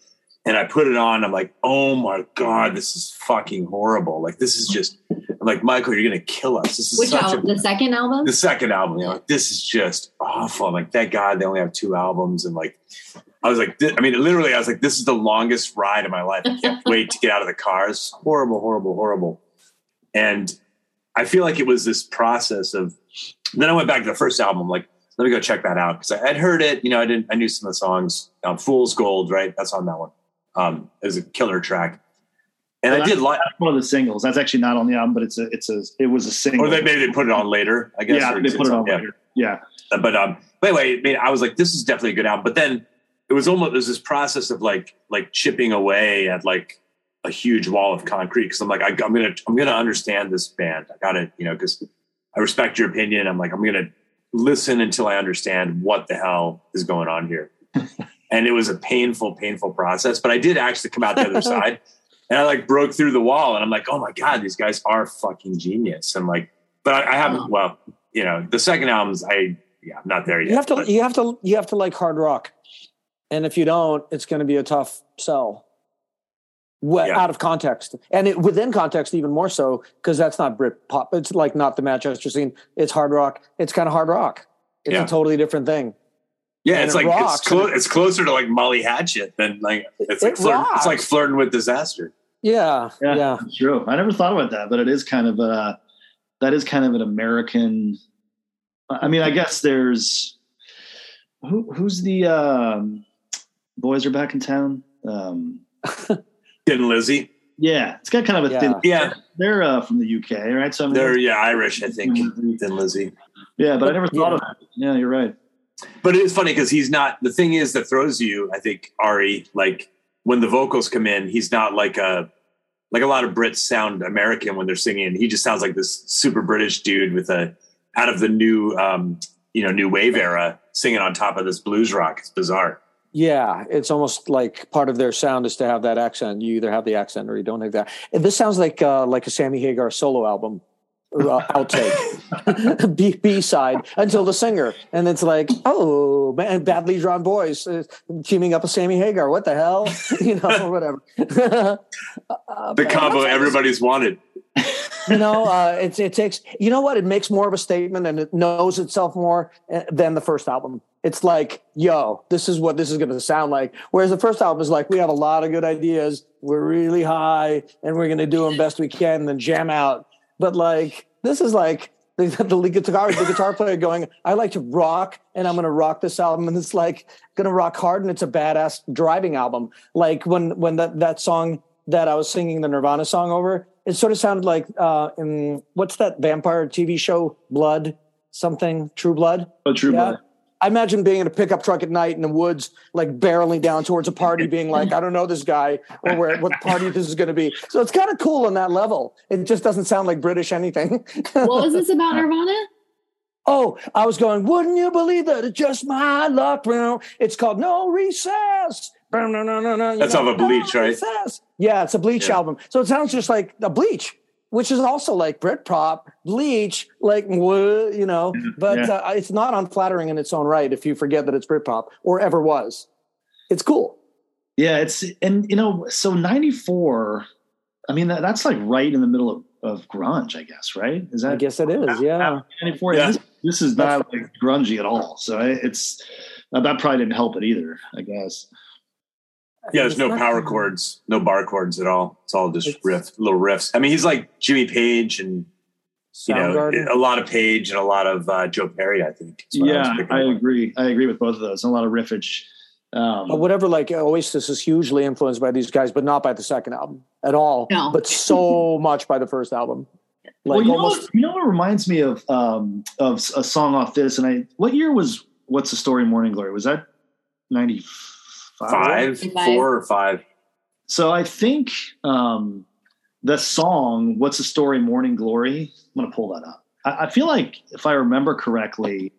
and I put it on. I'm like, oh my god, this is fucking horrible, like, this is just, I'm like, Michael, you're gonna kill us, this is the second album, you know, like, this is just awful. I'm like, thank god they only have two albums. And like, I was like, I was like this is the longest ride of my life, I can't wait to get out of the car. It's horrible. And I feel like it was this process of, then I went back to the first album, like, let me go check that out. Cause I'd heard it, you know, I knew some of the songs. Fool's Gold, right? That's on that one. It was a killer track. And well, I did like one of the singles. That's actually not on the album, but it was a single. Or maybe they put it on later, I guess. Yeah, they put it on later. Yeah. But anyway, I mean, I was like, this is definitely a good album. But then it was this process of like chipping away at like a huge wall of concrete, because I'm like, I'm gonna understand this band. I got to, you know, because I respect your opinion. I'm like, I'm gonna listen until I understand what the hell is going on here. And it was a painful process, but I did actually come out the other side, and I like broke through the wall, and I'm like, oh my god, these guys are fucking genius. And like, but I haven't. Well, you know, the second album's I'm not there yet. You have to like hard rock, and if you don't, it's going to be a tough sell. Out of context, and within context even more so, because that's not Britpop. It's like not the Manchester scene. It's hard rock. It's kind of hard rock. It's a totally different thing. Yeah, and it's it like rocks, it's closer to like Molly Hatchet than like it's like flirting with disaster. Yeah, true. I never thought about that, but it is kind of an American. I mean, I guess there's who's the boys are back in town. Thin Lizzy. Yeah, it's got kind of a thin. Yeah, they're from the UK, right? So I mean, they're Irish, I think. Thin Lizzy. Yeah, but I never thought of that. Yeah, you're right. But it's funny because he's not. The thing is that throws you, I think, Ari. Like when the vocals come in, he's not like a lot of Brits sound American when they're singing. He just sounds like this super British dude with a out of the new new wave era singing on top of this blues rock. It's bizarre. Yeah, it's almost like part of their sound is to have that accent. You either have the accent or you don't have that. And this sounds like a Sammy Hagar solo album outtake, B-side until the singer, and it's like, oh man, badly drawn boys teaming up with Sammy Hagar. What the hell, you know, whatever. The combo everybody's wanted. You know, it takes. You know what? It makes more of a statement, and it knows itself more than the first album. It's like, yo, this is what this is going to sound like. Whereas the first album is like, we have a lot of good ideas. We're really high and we're going to do them best we can and then jam out. But like, this is like the guitar player going, I like to rock and I'm going to rock this album. And it's like going to rock hard. And it's a badass driving album. Like when that song that I was singing the Nirvana song over, it sort of sounded like in what's that vampire TV show, Blood, something, True Blood. Oh, True Blood. I imagine being in a pickup truck at night in the woods, like barreling down towards a party, being like, I don't know this guy or what party this is going to be. So it's kind of cool on that level. It just doesn't sound like British anything. What was this about, Nirvana? Oh, I was going, wouldn't you believe that? It's just my luck. It's called No Recess. No. That's off a Bleach, right? Recess. Yeah, it's a Bleach album. So it sounds just like a Bleach, which is also like Britpop, Bleach, like, you know, but it's not unflattering in its own right if you forget that it's Britpop or ever was. It's cool. Yeah, it's, and, you know, so 94, I mean, that's like right in the middle of grunge, I guess, right? Is that? I guess it is, yeah. 94, yeah. This is not like grungy at all. So it's, that probably didn't help it either, I guess. Yeah, there's no power chords, no bar chords at all. It's all just little riffs. I mean, he's like Jimmy Page and, you know, a lot of Page and a lot of Joe Perry, I think. Yeah, I agree with both of those. And a lot of riffage. Whatever, like Oasis is hugely influenced by these guys, but not by the second album at all. No. But so much by the first album. Like, well, you know what reminds me of a song off this? And what year was What's the Story Morning Glory? Was that 94? Four or five. So I think the song "What's the Story, Morning Glory." I'm going to pull that up. I feel like if I remember correctly,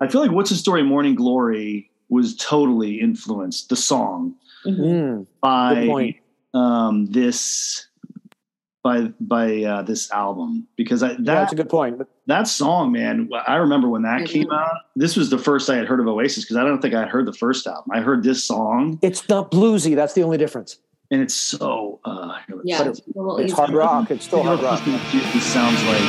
I feel like "What's the Story, Morning Glory" was totally influenced the song by this album, because that's a good point. That song, man, I remember when that came out. This was the first I had heard of Oasis, because I don't think I had heard the first album. I heard this song. It's not bluesy. That's the only difference. And it's so it's hard rock. It's still hard rock. It sounds like.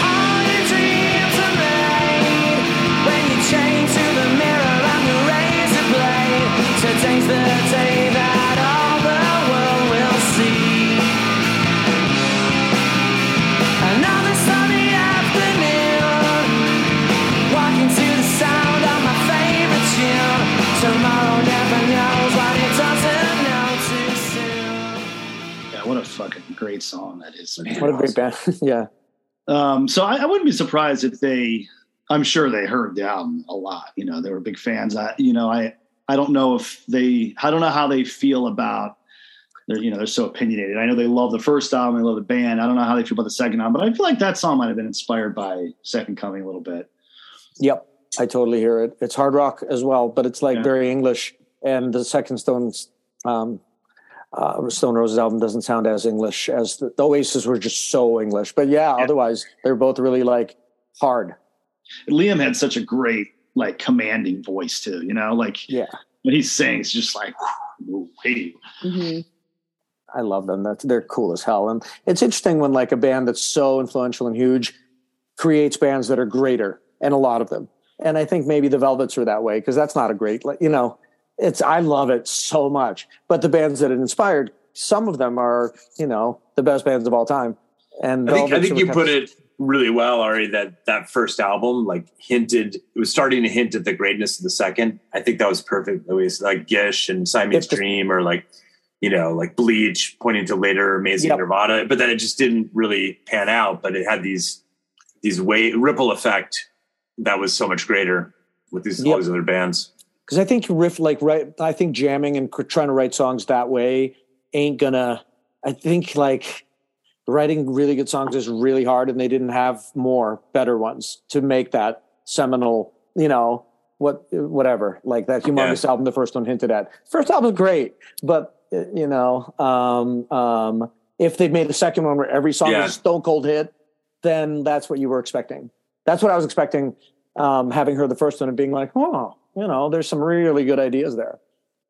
All your dreams are made when you change to the mirror and the razor blade. Today's the day that all the world will see. Another sunny afternoon, walking to the sound of my favorite tune. Tomorrow never knows what it doesn't know too soon. Yeah, what a fucking great song that is. Man, what a great band. Yeah. So I wouldn't be surprised if I'm sure they heard the album a lot. You know, they were big fans. I don't know if I don't know how they feel about. They're so opinionated. I know they love the first album. They love the band. I don't know how they feel about the second album, but I feel like that song might have been inspired by Second Coming a little bit. Yep, I totally hear it. It's hard rock as well, but it's like very English. And the second Stone Roses album doesn't sound as English as the Oasis were just so English. But otherwise, they're both really like hard. Liam had such a great like commanding voice too. You know, like when he sings, just like hey. Mm-hmm. I love them. They're cool as hell. And it's interesting when like a band that's so influential and huge creates bands that are greater, and a lot of them. And I think maybe the Velvets were that way, because that's not a great, I love it so much. But the bands that it inspired, some of them are, the best bands of all time. And I think you put it really well, Ari, that first album it was starting to hint at the greatness of the second. I think that was perfect. It was like Gish and Simon's Dream or like you know, like Bleach pointing to later amazing Nirvana, but then it just didn't really pan out, but it had these ripple effect that was so much greater with these all these other bands. Because I think I think jamming and trying to write songs that way writing really good songs is really hard, and they didn't have better ones to make that seminal, whatever, like that humongous album the first one hinted at. First album's great, but, if they'd made a second one where every song was a stone cold hit, then that's what you were expecting. That's what I was expecting, having heard the first one and being like, there's some really good ideas there.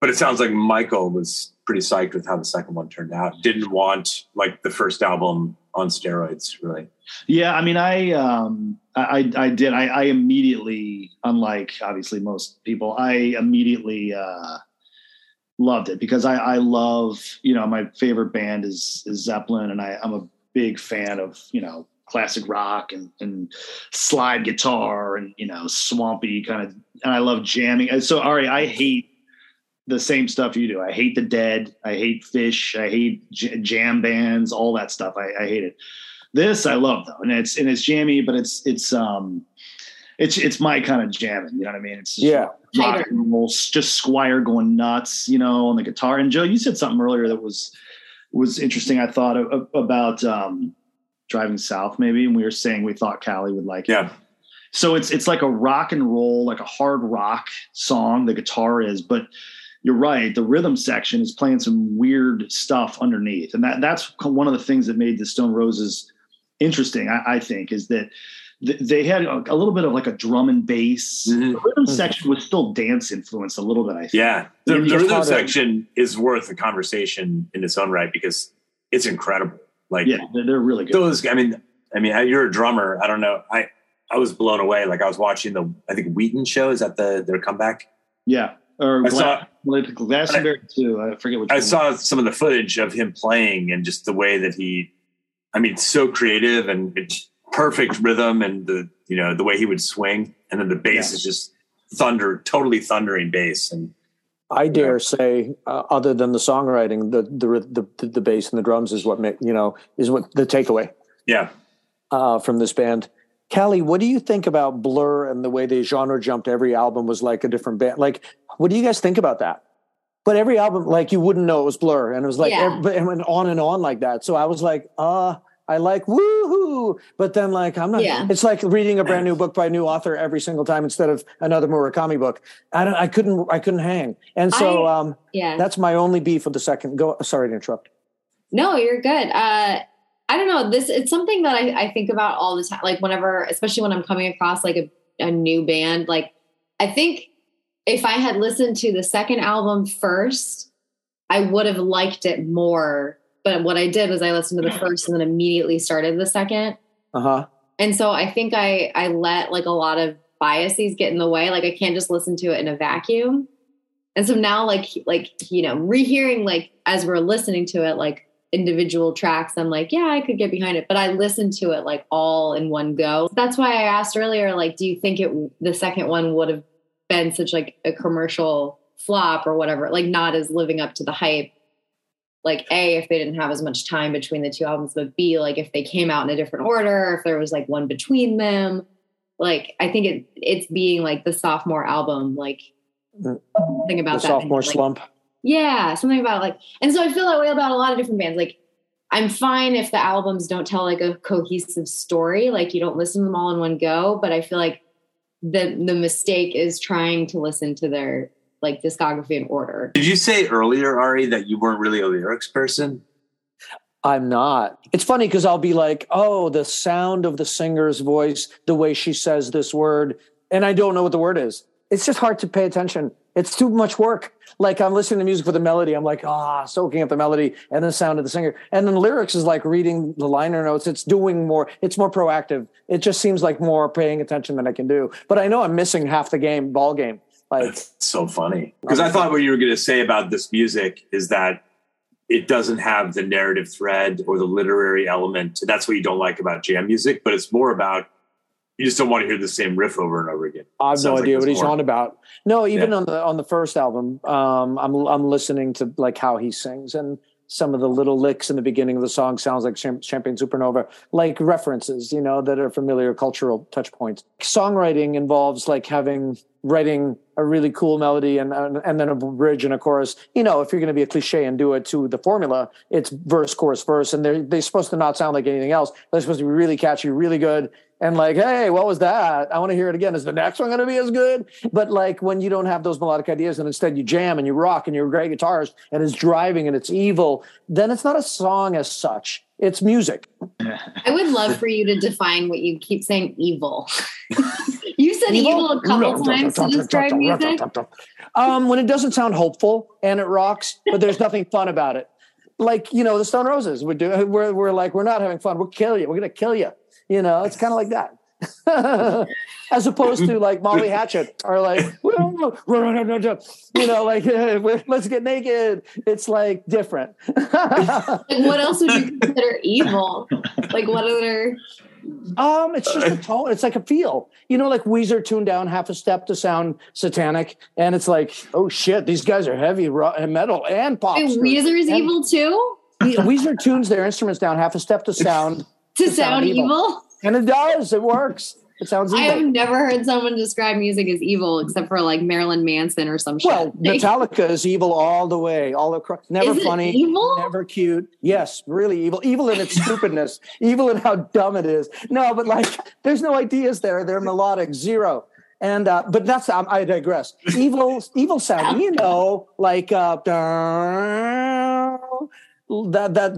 But it sounds like Michael was pretty psyched with how the second one turned out. Didn't want like the first album on steroids, really. Yeah. I mean, I immediately, unlike obviously most people, I immediately loved it, because I love, my favorite band is Zeppelin, and I'm a big fan of, classic rock and slide guitar and, swampy kind of, and I love jamming. And so, Ari, I hate the same stuff you do. I hate The Dead. I hate Fish. I hate jam bands, all that stuff. I hate it. This I love though. And it's jammy, but it's my kind of jamming. You know what I mean? It's just rock and roll, just Squire going nuts, on the guitar. And Joe, you said something earlier that was interesting. I thought about Driving South maybe. And we were saying, we thought Callie would like it. So it's like a rock and roll, like a hard rock song. The guitar is, but you're right, the rhythm section is playing some weird stuff underneath. And that's one of the things that made the Stone Roses interesting, I think, is that they had a little bit of like a drum and bass. Mm-hmm. The rhythm section was still dance influenced a little bit, I think. Yeah, the rhythm section is worth a conversation in its own right, because it's incredible. Like, yeah, they're really good. Those, I mean, you're a drummer. I don't know. I was blown away. Like, I was watching I think Wheaton show. Is that their comeback? Yeah. Or Glastonbury too. I forget which one. I saw some of the footage of him playing, and just the way that so creative and perfect rhythm, and the way he would swing, and then the bass is just totally thundering bass. And I dare say, other than the songwriting, the bass and the drums is what is what the takeaway. Yeah, from this band. Callie, what do you think about Blur and the way they genre jumped? Every album was like a different band. Like, what do you guys think about that? But every album, like, you wouldn't know it was Blur. And it was like, it went on and on like that. So I was like, I like woohoo. But then, like, I'm not, it's like reading a brand new book by a new author every single time instead of another Murakami book. I couldn't hang. And so, that's my only beef with the second. Go. Sorry to interrupt. No, you're good. I don't know. It's something that I think about all the time. Like, whenever, especially when I'm coming across like a new band, like, I think if I had listened to the second album first, I would have liked it more. But what I did was I listened to the first and then immediately started the second. Uh-huh. And so I think I let like a lot of biases get in the way. Like, I can't just listen to it in a vacuum. And so now, like, rehearing, like, as we're listening to it, like, individual tracks, I'm like, yeah, I could get behind it, but I listened to it like all in one go. That's why I asked earlier, like, do you think the second one would have been such like a commercial flop or whatever, like not as living up to the hype, like A, if they didn't have as much time between the two albums, but B, like if they came out in a different order, if there was like one between them, like I think it's being like the sophomore album, like something about the sophomore slump. Yeah, something about like, and so I feel that way about a lot of different bands. Like, I'm fine if the albums don't tell like a cohesive story, like you don't listen to them all in one go, but I feel like the mistake is trying to listen to their like discography in order. Did you say earlier, Ari, that you weren't really a lyrics person? I'm not. It's funny because I'll be like, oh, the sound of the singer's voice, the way she says this word, and I don't know what the word is. It's just hard to pay attention. It's too much work. Like, I'm listening to music with a melody. I'm like, soaking up the melody and the sound of the singer. And then lyrics is like reading the liner notes. It's doing more. It's more proactive. It just seems like more paying attention than I can do. But I know I'm missing half the ball game. Like, that's so funny. Because I thought what you were going to say about this music is that it doesn't have the narrative thread or the literary element. That's what you don't like about jam music. But it's more about You just don't want to hear the same riff over and over again. I have no idea what he's on about. No, even on the first album, I'm listening to like how he sings, and some of the little licks in the beginning of the song sounds like Champagne Supernova, like references, you know, that are familiar cultural touch points. Songwriting involves like writing a really cool melody and then a bridge and a chorus. You know, if you're going to be a cliche and do it to the formula, it's verse, chorus, verse, and they're supposed to not sound like anything else. They're supposed to be really catchy, really good, and like, hey, what was that? I want to hear it again. Is the next one going to be as good? But like when you don't have those melodic ideas and instead you jam and you rock and you're a great guitarist and it's driving and it's evil, then it's not a song as such. It's music. I would love for you to define what you keep saying, evil. You said evil a couple times to describe music. When it doesn't sound hopeful and it rocks, but there's nothing fun about it. Like, you know, the Stone Roses, we're like, we're not having fun. We'll kill you. We're going to kill you. You know, it's kind of like that. As opposed to like Molly Hatchet or like, you know, like, let's get naked. It's like different. Like, what else would you consider evil? Like what other... it's just a tone. It's like a feel, you know, like Weezer tuned down half a step to sound satanic, and it's like, oh shit, these guys are heavy rock, metal and pop. And Weezer is evil too. Weezer tunes their instruments down half a step to sound evil, and it does. It works. It sounds evil. I have never heard someone describe music as evil except for like Marilyn Manson or some shit. Well, Metallica is evil all the way, all across. Never funny, evil? Never cute. Yes, really evil. Evil in its stupidness, evil in how dumb it is. No, but like there's no ideas there. They're melodic, zero. And but that's I digress. Evil sounding, you know, like that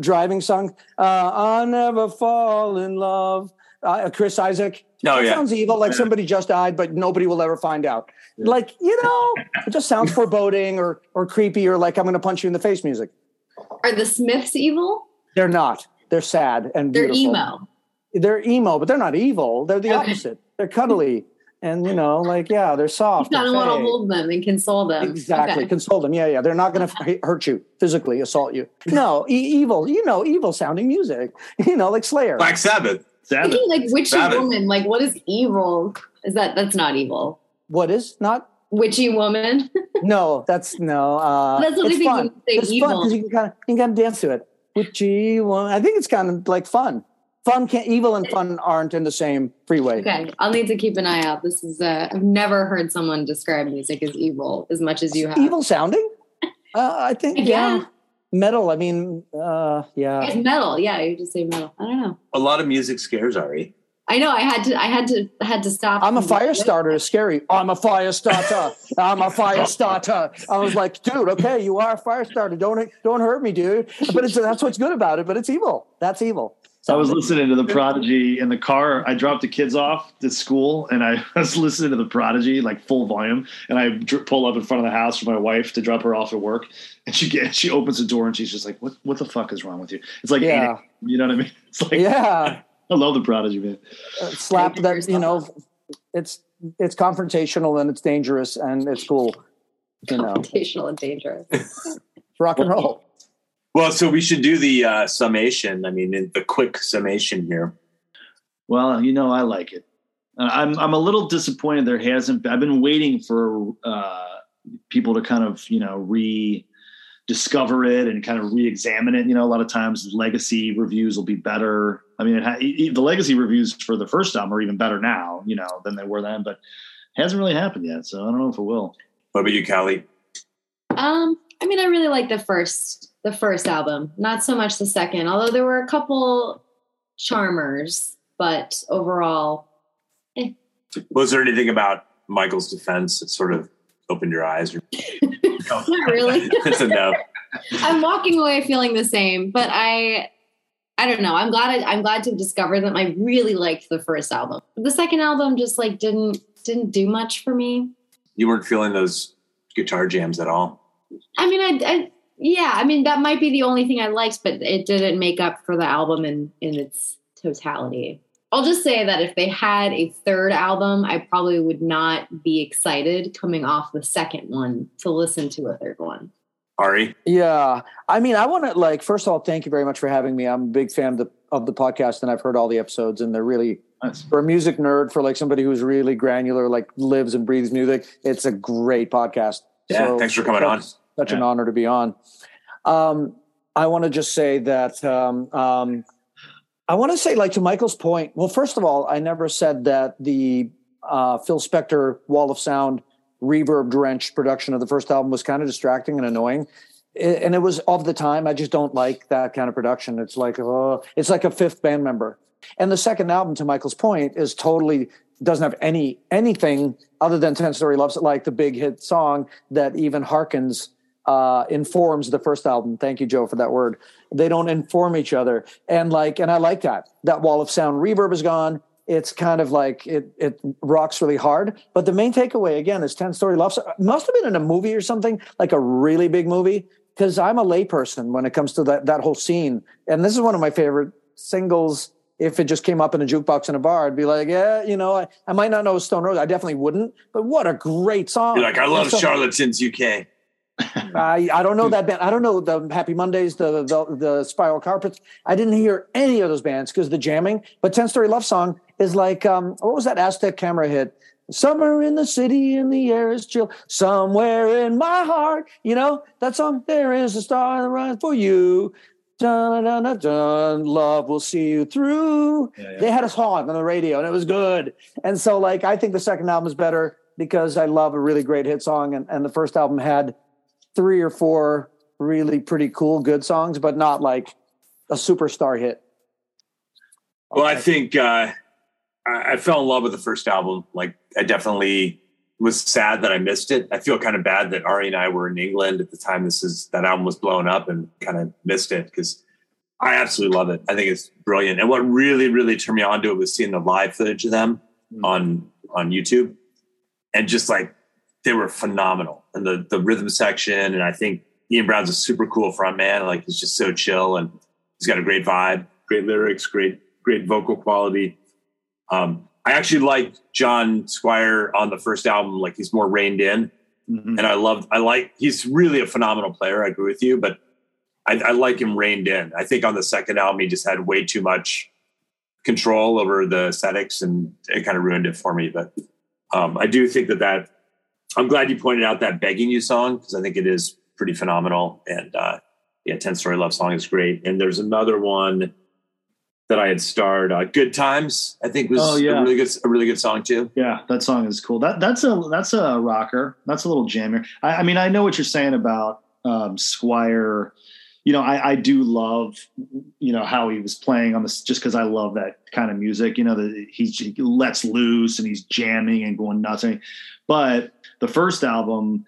driving song. I'll never fall in love. Chris Isaac. No, yeah. Sounds evil, like somebody just died, but nobody will ever find out. Like, you know, it just sounds foreboding or creepy or like I'm going to punch you in the face music. Are the Smiths evil? They're not. They're sad and beautiful. They're emo. They're emo, but they're not evil. They're the opposite. They're cuddly and, you know, like, yeah, they're soft. You kind of want to hold them and console them. Exactly. Okay. Console them. Yeah, yeah. They're not going to hurt you, physically assault you. No, evil, you know, evil sounding music, you know, like Slayer. Black Sabbath. Thinking like witchy woman, like what is evil? Is that's not evil? What is not witchy woman? No, that's what I think when you say it's evil. It's fun because you can kind of dance to it. Witchy woman. I think it's kind of like fun. Evil and fun aren't in the same freeway. Okay, I'll need to keep an eye out. This is I've never heard someone describe music as evil as much as you have. Evil sounding? I think yeah. Metal, I mean, yeah. It's metal, yeah. You just say metal. I don't know. A lot of music scares Ari. I know. I had to stop. I'm a fire starter. It's scary. I'm a fire starter. I'm a fire starter. I was like, dude, okay, you are a fire starter. Don't hurt me, dude. But that's what's good about it. But it's evil. That's evil. So I was listening to The Prodigy in the car. I dropped the kids off to school, and I was listening to The Prodigy, like, full volume. And I pull up in front of the house for my wife to drop her off at work. And she opens the door, and she's just like, what the fuck is wrong with you? It's like, yeah. You know what I mean? It's like, yeah. I love The Prodigy, man. Slap that, you know, it's confrontational, and it's dangerous, and it's cool. You know. Confrontational and dangerous. Rock and roll. Well, so we should do the summation. I mean, the quick summation here. Well, you know, I like it. I'm a little disappointed there hasn't. I've been waiting for people to kind of, you know, rediscover it and kind of re-examine it. You know, a lot of times legacy reviews will be better. I mean, the legacy reviews for the first album are even better now, you know, than they were then. But it hasn't really happened yet, so I don't know if it will. What about you, Callie? I mean, I really like the first album, not so much the second, although there were a couple charmers, but overall, eh. Was there anything about Michael's defense that sort of opened your eyes? No. Not really. That's a no. I'm walking away feeling the same, but I don't know. I'm glad to discover that I really liked the first album. The second album just like didn't do much for me. You weren't feeling those guitar jams at all? I mean, yeah, I mean, that might be the only thing I liked, but it didn't make up for the album in its totality. I'll just say that if they had a third album, I probably would not be excited coming off the second one to listen to a third one. Ari? Yeah. I mean, I want to, like, first of all, thank you very much for having me. I'm a big fan of the podcast, and I've heard all the episodes, and they're really Nice. For a music nerd, for like somebody who's really granular, like lives and breathes music, it's a great podcast. Yeah, so thanks for coming on. Such an honor to be on. I want to just say that I want to say, like, to Michael's point, well, first of all, I never said that the Phil Spector wall of sound reverb-drenched production of the first album was kind of distracting and annoying. And it was of the time. I just don't like that kind of production. It's like, oh, it's like a fifth band member. And the second album, to Michael's point, is totally doesn't have anything other than 10 Story Loves It, like the big hit song that even harkens, informs the first album. Thank you, Joe, for that word. They don't inform each other. And like, and I like that wall of sound reverb is gone. It's kind of like it rocks really hard. But the main takeaway, again, is 10 Story Loves It. It must have been in a movie or something, like a really big movie, because I'm a layperson when it comes to that whole scene. And this is one of my favorite singles. If it just came up in a jukebox in a bar, I'd be like, yeah, you know, I might not know Stone Roses. I definitely wouldn't. But what a great song. You're like, I love Charlatans UK. I don't know that band. I don't know the Happy Mondays, the Spiral Carpets. I didn't hear any of those bands because the jamming. But 10 Story Love Song is like, what was that Aztec Camera hit? Summer in the city and the air is chill. Somewhere in my heart. You know, that song, there is a star that runs for you. Dun, dun, dun, dun, love will see you through. Yeah, yeah. They had a song on the radio and it was good. And so, like, I think the second album is better because I love a really great hit song. And the first album had 3 or 4 really pretty cool, good songs, but not like a superstar hit. Well, I think I fell in love with the first album. Like, I definitely was sad that I missed it. I feel kind of bad that Ari and I were in England at the time. That album was blown up and kind of missed it because I absolutely love it. I think it's brilliant. And what really, really turned me on to it was seeing the live footage of them on YouTube, and just like, they were phenomenal. And the rhythm section. And I think Ian Brown's a super cool front man. Like, he's just so chill and he's got a great vibe, great lyrics, great vocal quality. I actually like John Squire on the first album. Like, he's more reined in, and he's really a phenomenal player. I agree with you, but I like him reined in. I think on the second album, he just had way too much control over the aesthetics, and it kind of ruined it for me. But I do think that I'm glad you pointed out that Begging You song, because I think it is pretty phenomenal. And 10 Story Love Song is great. And there's another one that I had starred, Good Times, I think was a really good song too. Yeah, that song is cool. That's a rocker. That's a little jammer. I mean, I know what you're saying about Squire. You know, I do love, you know, how he was playing on this, just because I love that kind of music. You know, he lets loose and he's jamming and going nuts. But the first album,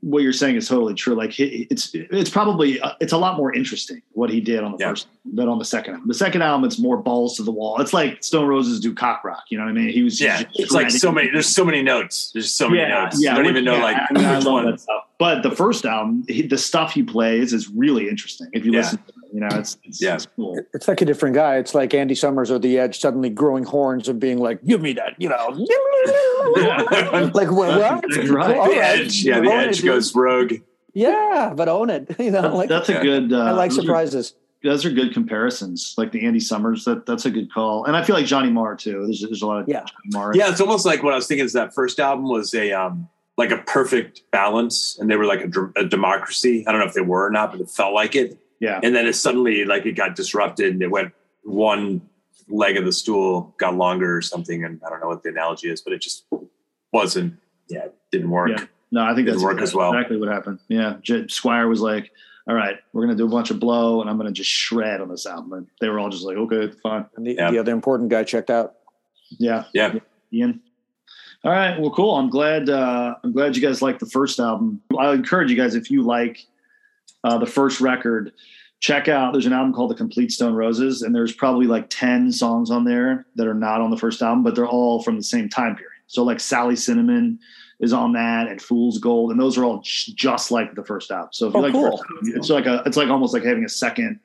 what you're saying is totally true. Like, it's probably a lot more interesting what he did on the first than on the second album. The second album, it's more balls to the wall. It's like Stone Roses do cock rock. You know what I mean? He was it's like there's so many notes. There's so many notes. Yeah, I love that stuff. But the first album, the stuff he plays is really interesting. If you listen to it, you know, it's cool. It's like a different guy. It's like Andy Summers or The Edge suddenly growing horns and being like, give me that, you know. Like, what? Right. The Edge. Yeah, The Edge goes rogue. Yeah, but own it. You know, like, that's a good... I like surprises. Those are good comparisons. Like the Andy Summers, that's a good call. And I feel like Johnny Marr, too. There's a lot of Johnny Marr. Yeah, it's almost like what I was thinking is that first album was like a perfect balance, and they were like a democracy. I don't know if they were or not, but it felt like it. Yeah. And then it suddenly, like, it got disrupted and it went one leg of the stool got longer or something. And I don't know what the analogy is, but it just wasn't, it didn't work. Yeah. No, I think that's exactly what happened. Yeah. Squire was like, all right, we're going to do a bunch of blow and I'm going to just shred on this album. And they were all just like, okay, fine. And the other important guy checked out. Yeah. Yeah. Ian. All right. Well, cool. I'm glad you guys liked the first album. I encourage you guys, if you like the first record, check out, there's an album called The Complete Stone Roses, and there's probably like 10 songs on there that are not on the first album, but they're all from the same time period. So like Sally Cinnamon is on that, and Fool's Gold, and those are all just like the first album. So if you first album, it's like almost like having a second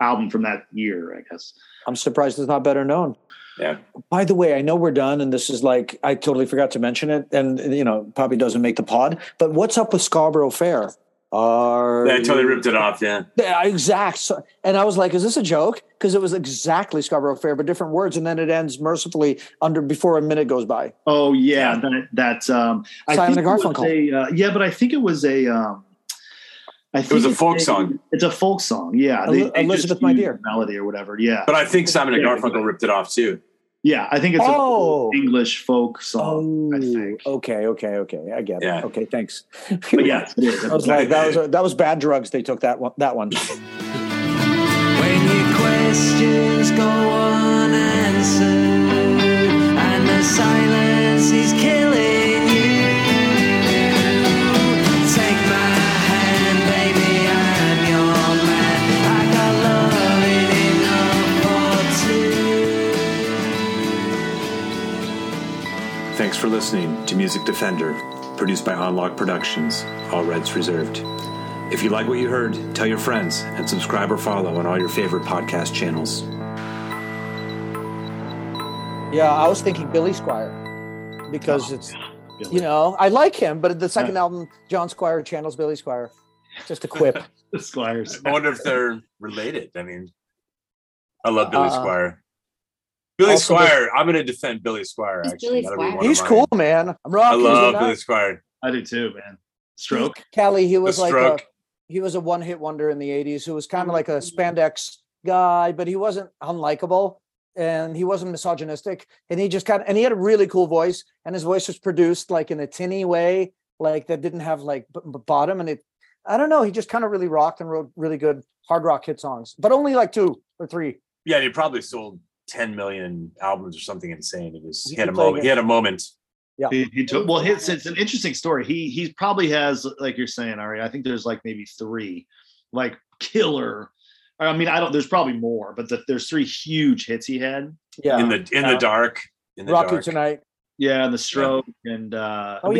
album from that year, I guess. I'm surprised it's not better known. Yeah. By the way, I know we're done, and this is like, I totally forgot to mention it, and, you know, probably doesn't make the pod, but what's up with Scarborough Fair? Are they totally ripped it off? Yeah, exactly. And I was like, "Is this a joke?" Because it was exactly Scarborough Fair, but different words. And then it ends mercifully before a minute goes by. Oh yeah, that's Simon and Garfunkel. Yeah, but I think it was a. I think it was a folk song. It's a folk song. Yeah, they Elizabeth, my dear, melody or whatever. Yeah, but I think Simon and Garfunkel ripped it off too. Yeah, I think it's an English folk song. Oh, I think. Okay, I get it. Yeah. Okay, thanks. But yeah, I was like, that was bad drugs. They took that one. When your questions go unanswered and the silence is killing you, take my hand, baby. I'm your man. I got love Thanks for listening to Music Defender, produced by Unlock Productions, all rights reserved. If you like what you heard, tell your friends and subscribe or follow on all your favorite podcast channels. Yeah, I was thinking Billy Squire because Billy. You know, I like him, but the second album, John Squire channels Billy Squire. Just a quip. The Squires. I wonder if they're related. I mean, I love Billy Squire. Billy Squire. I'm going to defend Billy Squire. Actually, he's cool, man. I'm wrong. I love Billy Squire. I do too, man. Stroke. Kelly. He was like he was a one-hit wonder in the '80s. Who was kind of like a spandex guy, but he wasn't unlikable, and he wasn't misogynistic, and he just kind of, and he had a really cool voice, and his voice was produced like in a tinny way, like that didn't have like bottom, and it. I don't know. He just kind of really rocked and wrote really good hard rock hit songs, but only like 2 or 3. Yeah, and he probably sold 10 million albums or something insane. It was he had a moment. Yeah. He took, well, it's an interesting story. He probably has, like you're saying, Ari, I think there's like maybe 3 like killer. I mean, there's probably more, but there's 3 huge hits he had. Yeah. In the dark. Tonight. Yeah, and the stroke and Cal,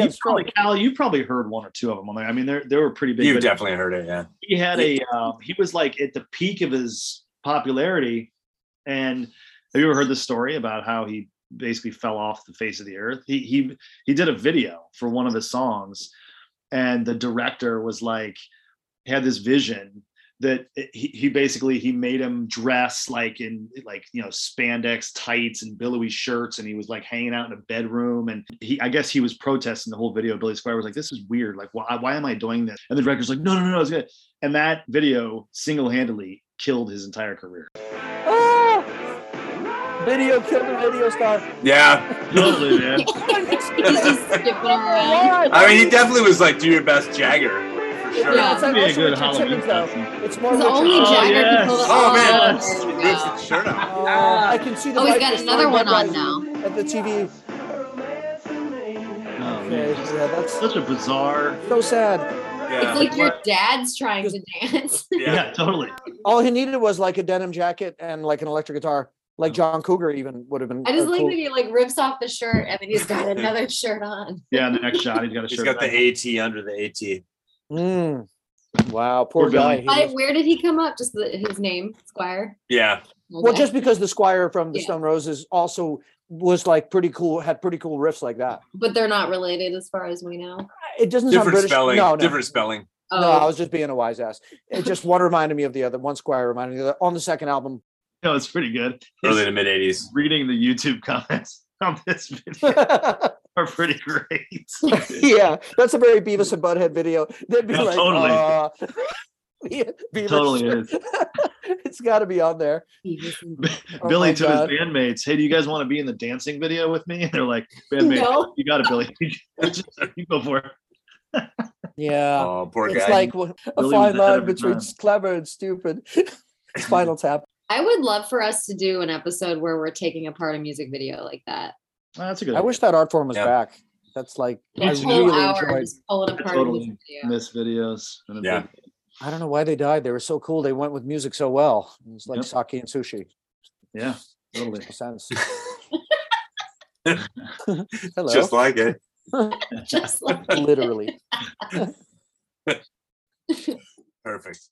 you probably heard 1 or 2 of them on there. I mean, they were pretty big. You definitely heard it, yeah. He had he was like at the peak of his popularity. And have you ever heard the story about how he basically fell off the face of the earth? He did a video for one of his songs, and the director was like, had this vision that he basically made him dress like in like, you know, spandex tights and billowy shirts, and he was like hanging out in a bedroom, and I guess he was protesting the whole video. Billy Squire was like, this is weird, like why am I doing this? And the director's like, no, it's good. And that video single-handedly killed his entire career. Video killed the video star. Yeah. Totally, man. I mean, he definitely was like, do your best, Jagger. For sure. Yeah, it's like, be a good Halloween costume. It's more the only Jagger people. Oh, man. Yes. Sure enough. I can see the he's got another one on now. At the TV. Oh, man. Yeah, that's such a bizarre. So sad. Yeah. It's like your dad's trying to dance. Yeah, totally. All he needed was like a denim jacket and like an electric guitar. Like John Cougar even would have been. I just like that he like rips off the shirt and then he's got another shirt on. Yeah, in the next shot he's got a shirt. He's got the AT under the AT. Mm. Wow, poor guy. Where did he come up? Just his name, Squire? Yeah. Okay. Well, just because the Squire from the Stone Roses also was like pretty cool, had pretty cool riffs like that. But they're not related as far as we know. It doesn't sound British. No. Different spelling. Oh. No, I was just being a wise ass. It just one reminded me of the other. One Squire reminded me of the other. On the second album. No, it's pretty good. Early to mid '80s. Reading the YouTube comments on this video are pretty great. Yeah, that's a very Beavis and Butthead video. They'd be like, totally. Beavis. Totally is. It's got to be on there. Billy to his bandmates, hey, do you guys want to be in the dancing video with me? And they're like, bandmates, you got it, Billy. You go for it. Yeah. Oh, poor guy. It's like a fine line between clever and stupid. Spinal Tap. I would love for us to do an episode where we're taking apart a music video like that. Oh, that's a good idea. Wish that art form was back. That's like a whole hour just pulling apart a music video. Miss videos. Yeah. I don't know why they died. They were so cool. They went with music so well. It was like sake and sushi. Yeah, totally makes sense. Hello. Just like it. Just like literally. Perfect.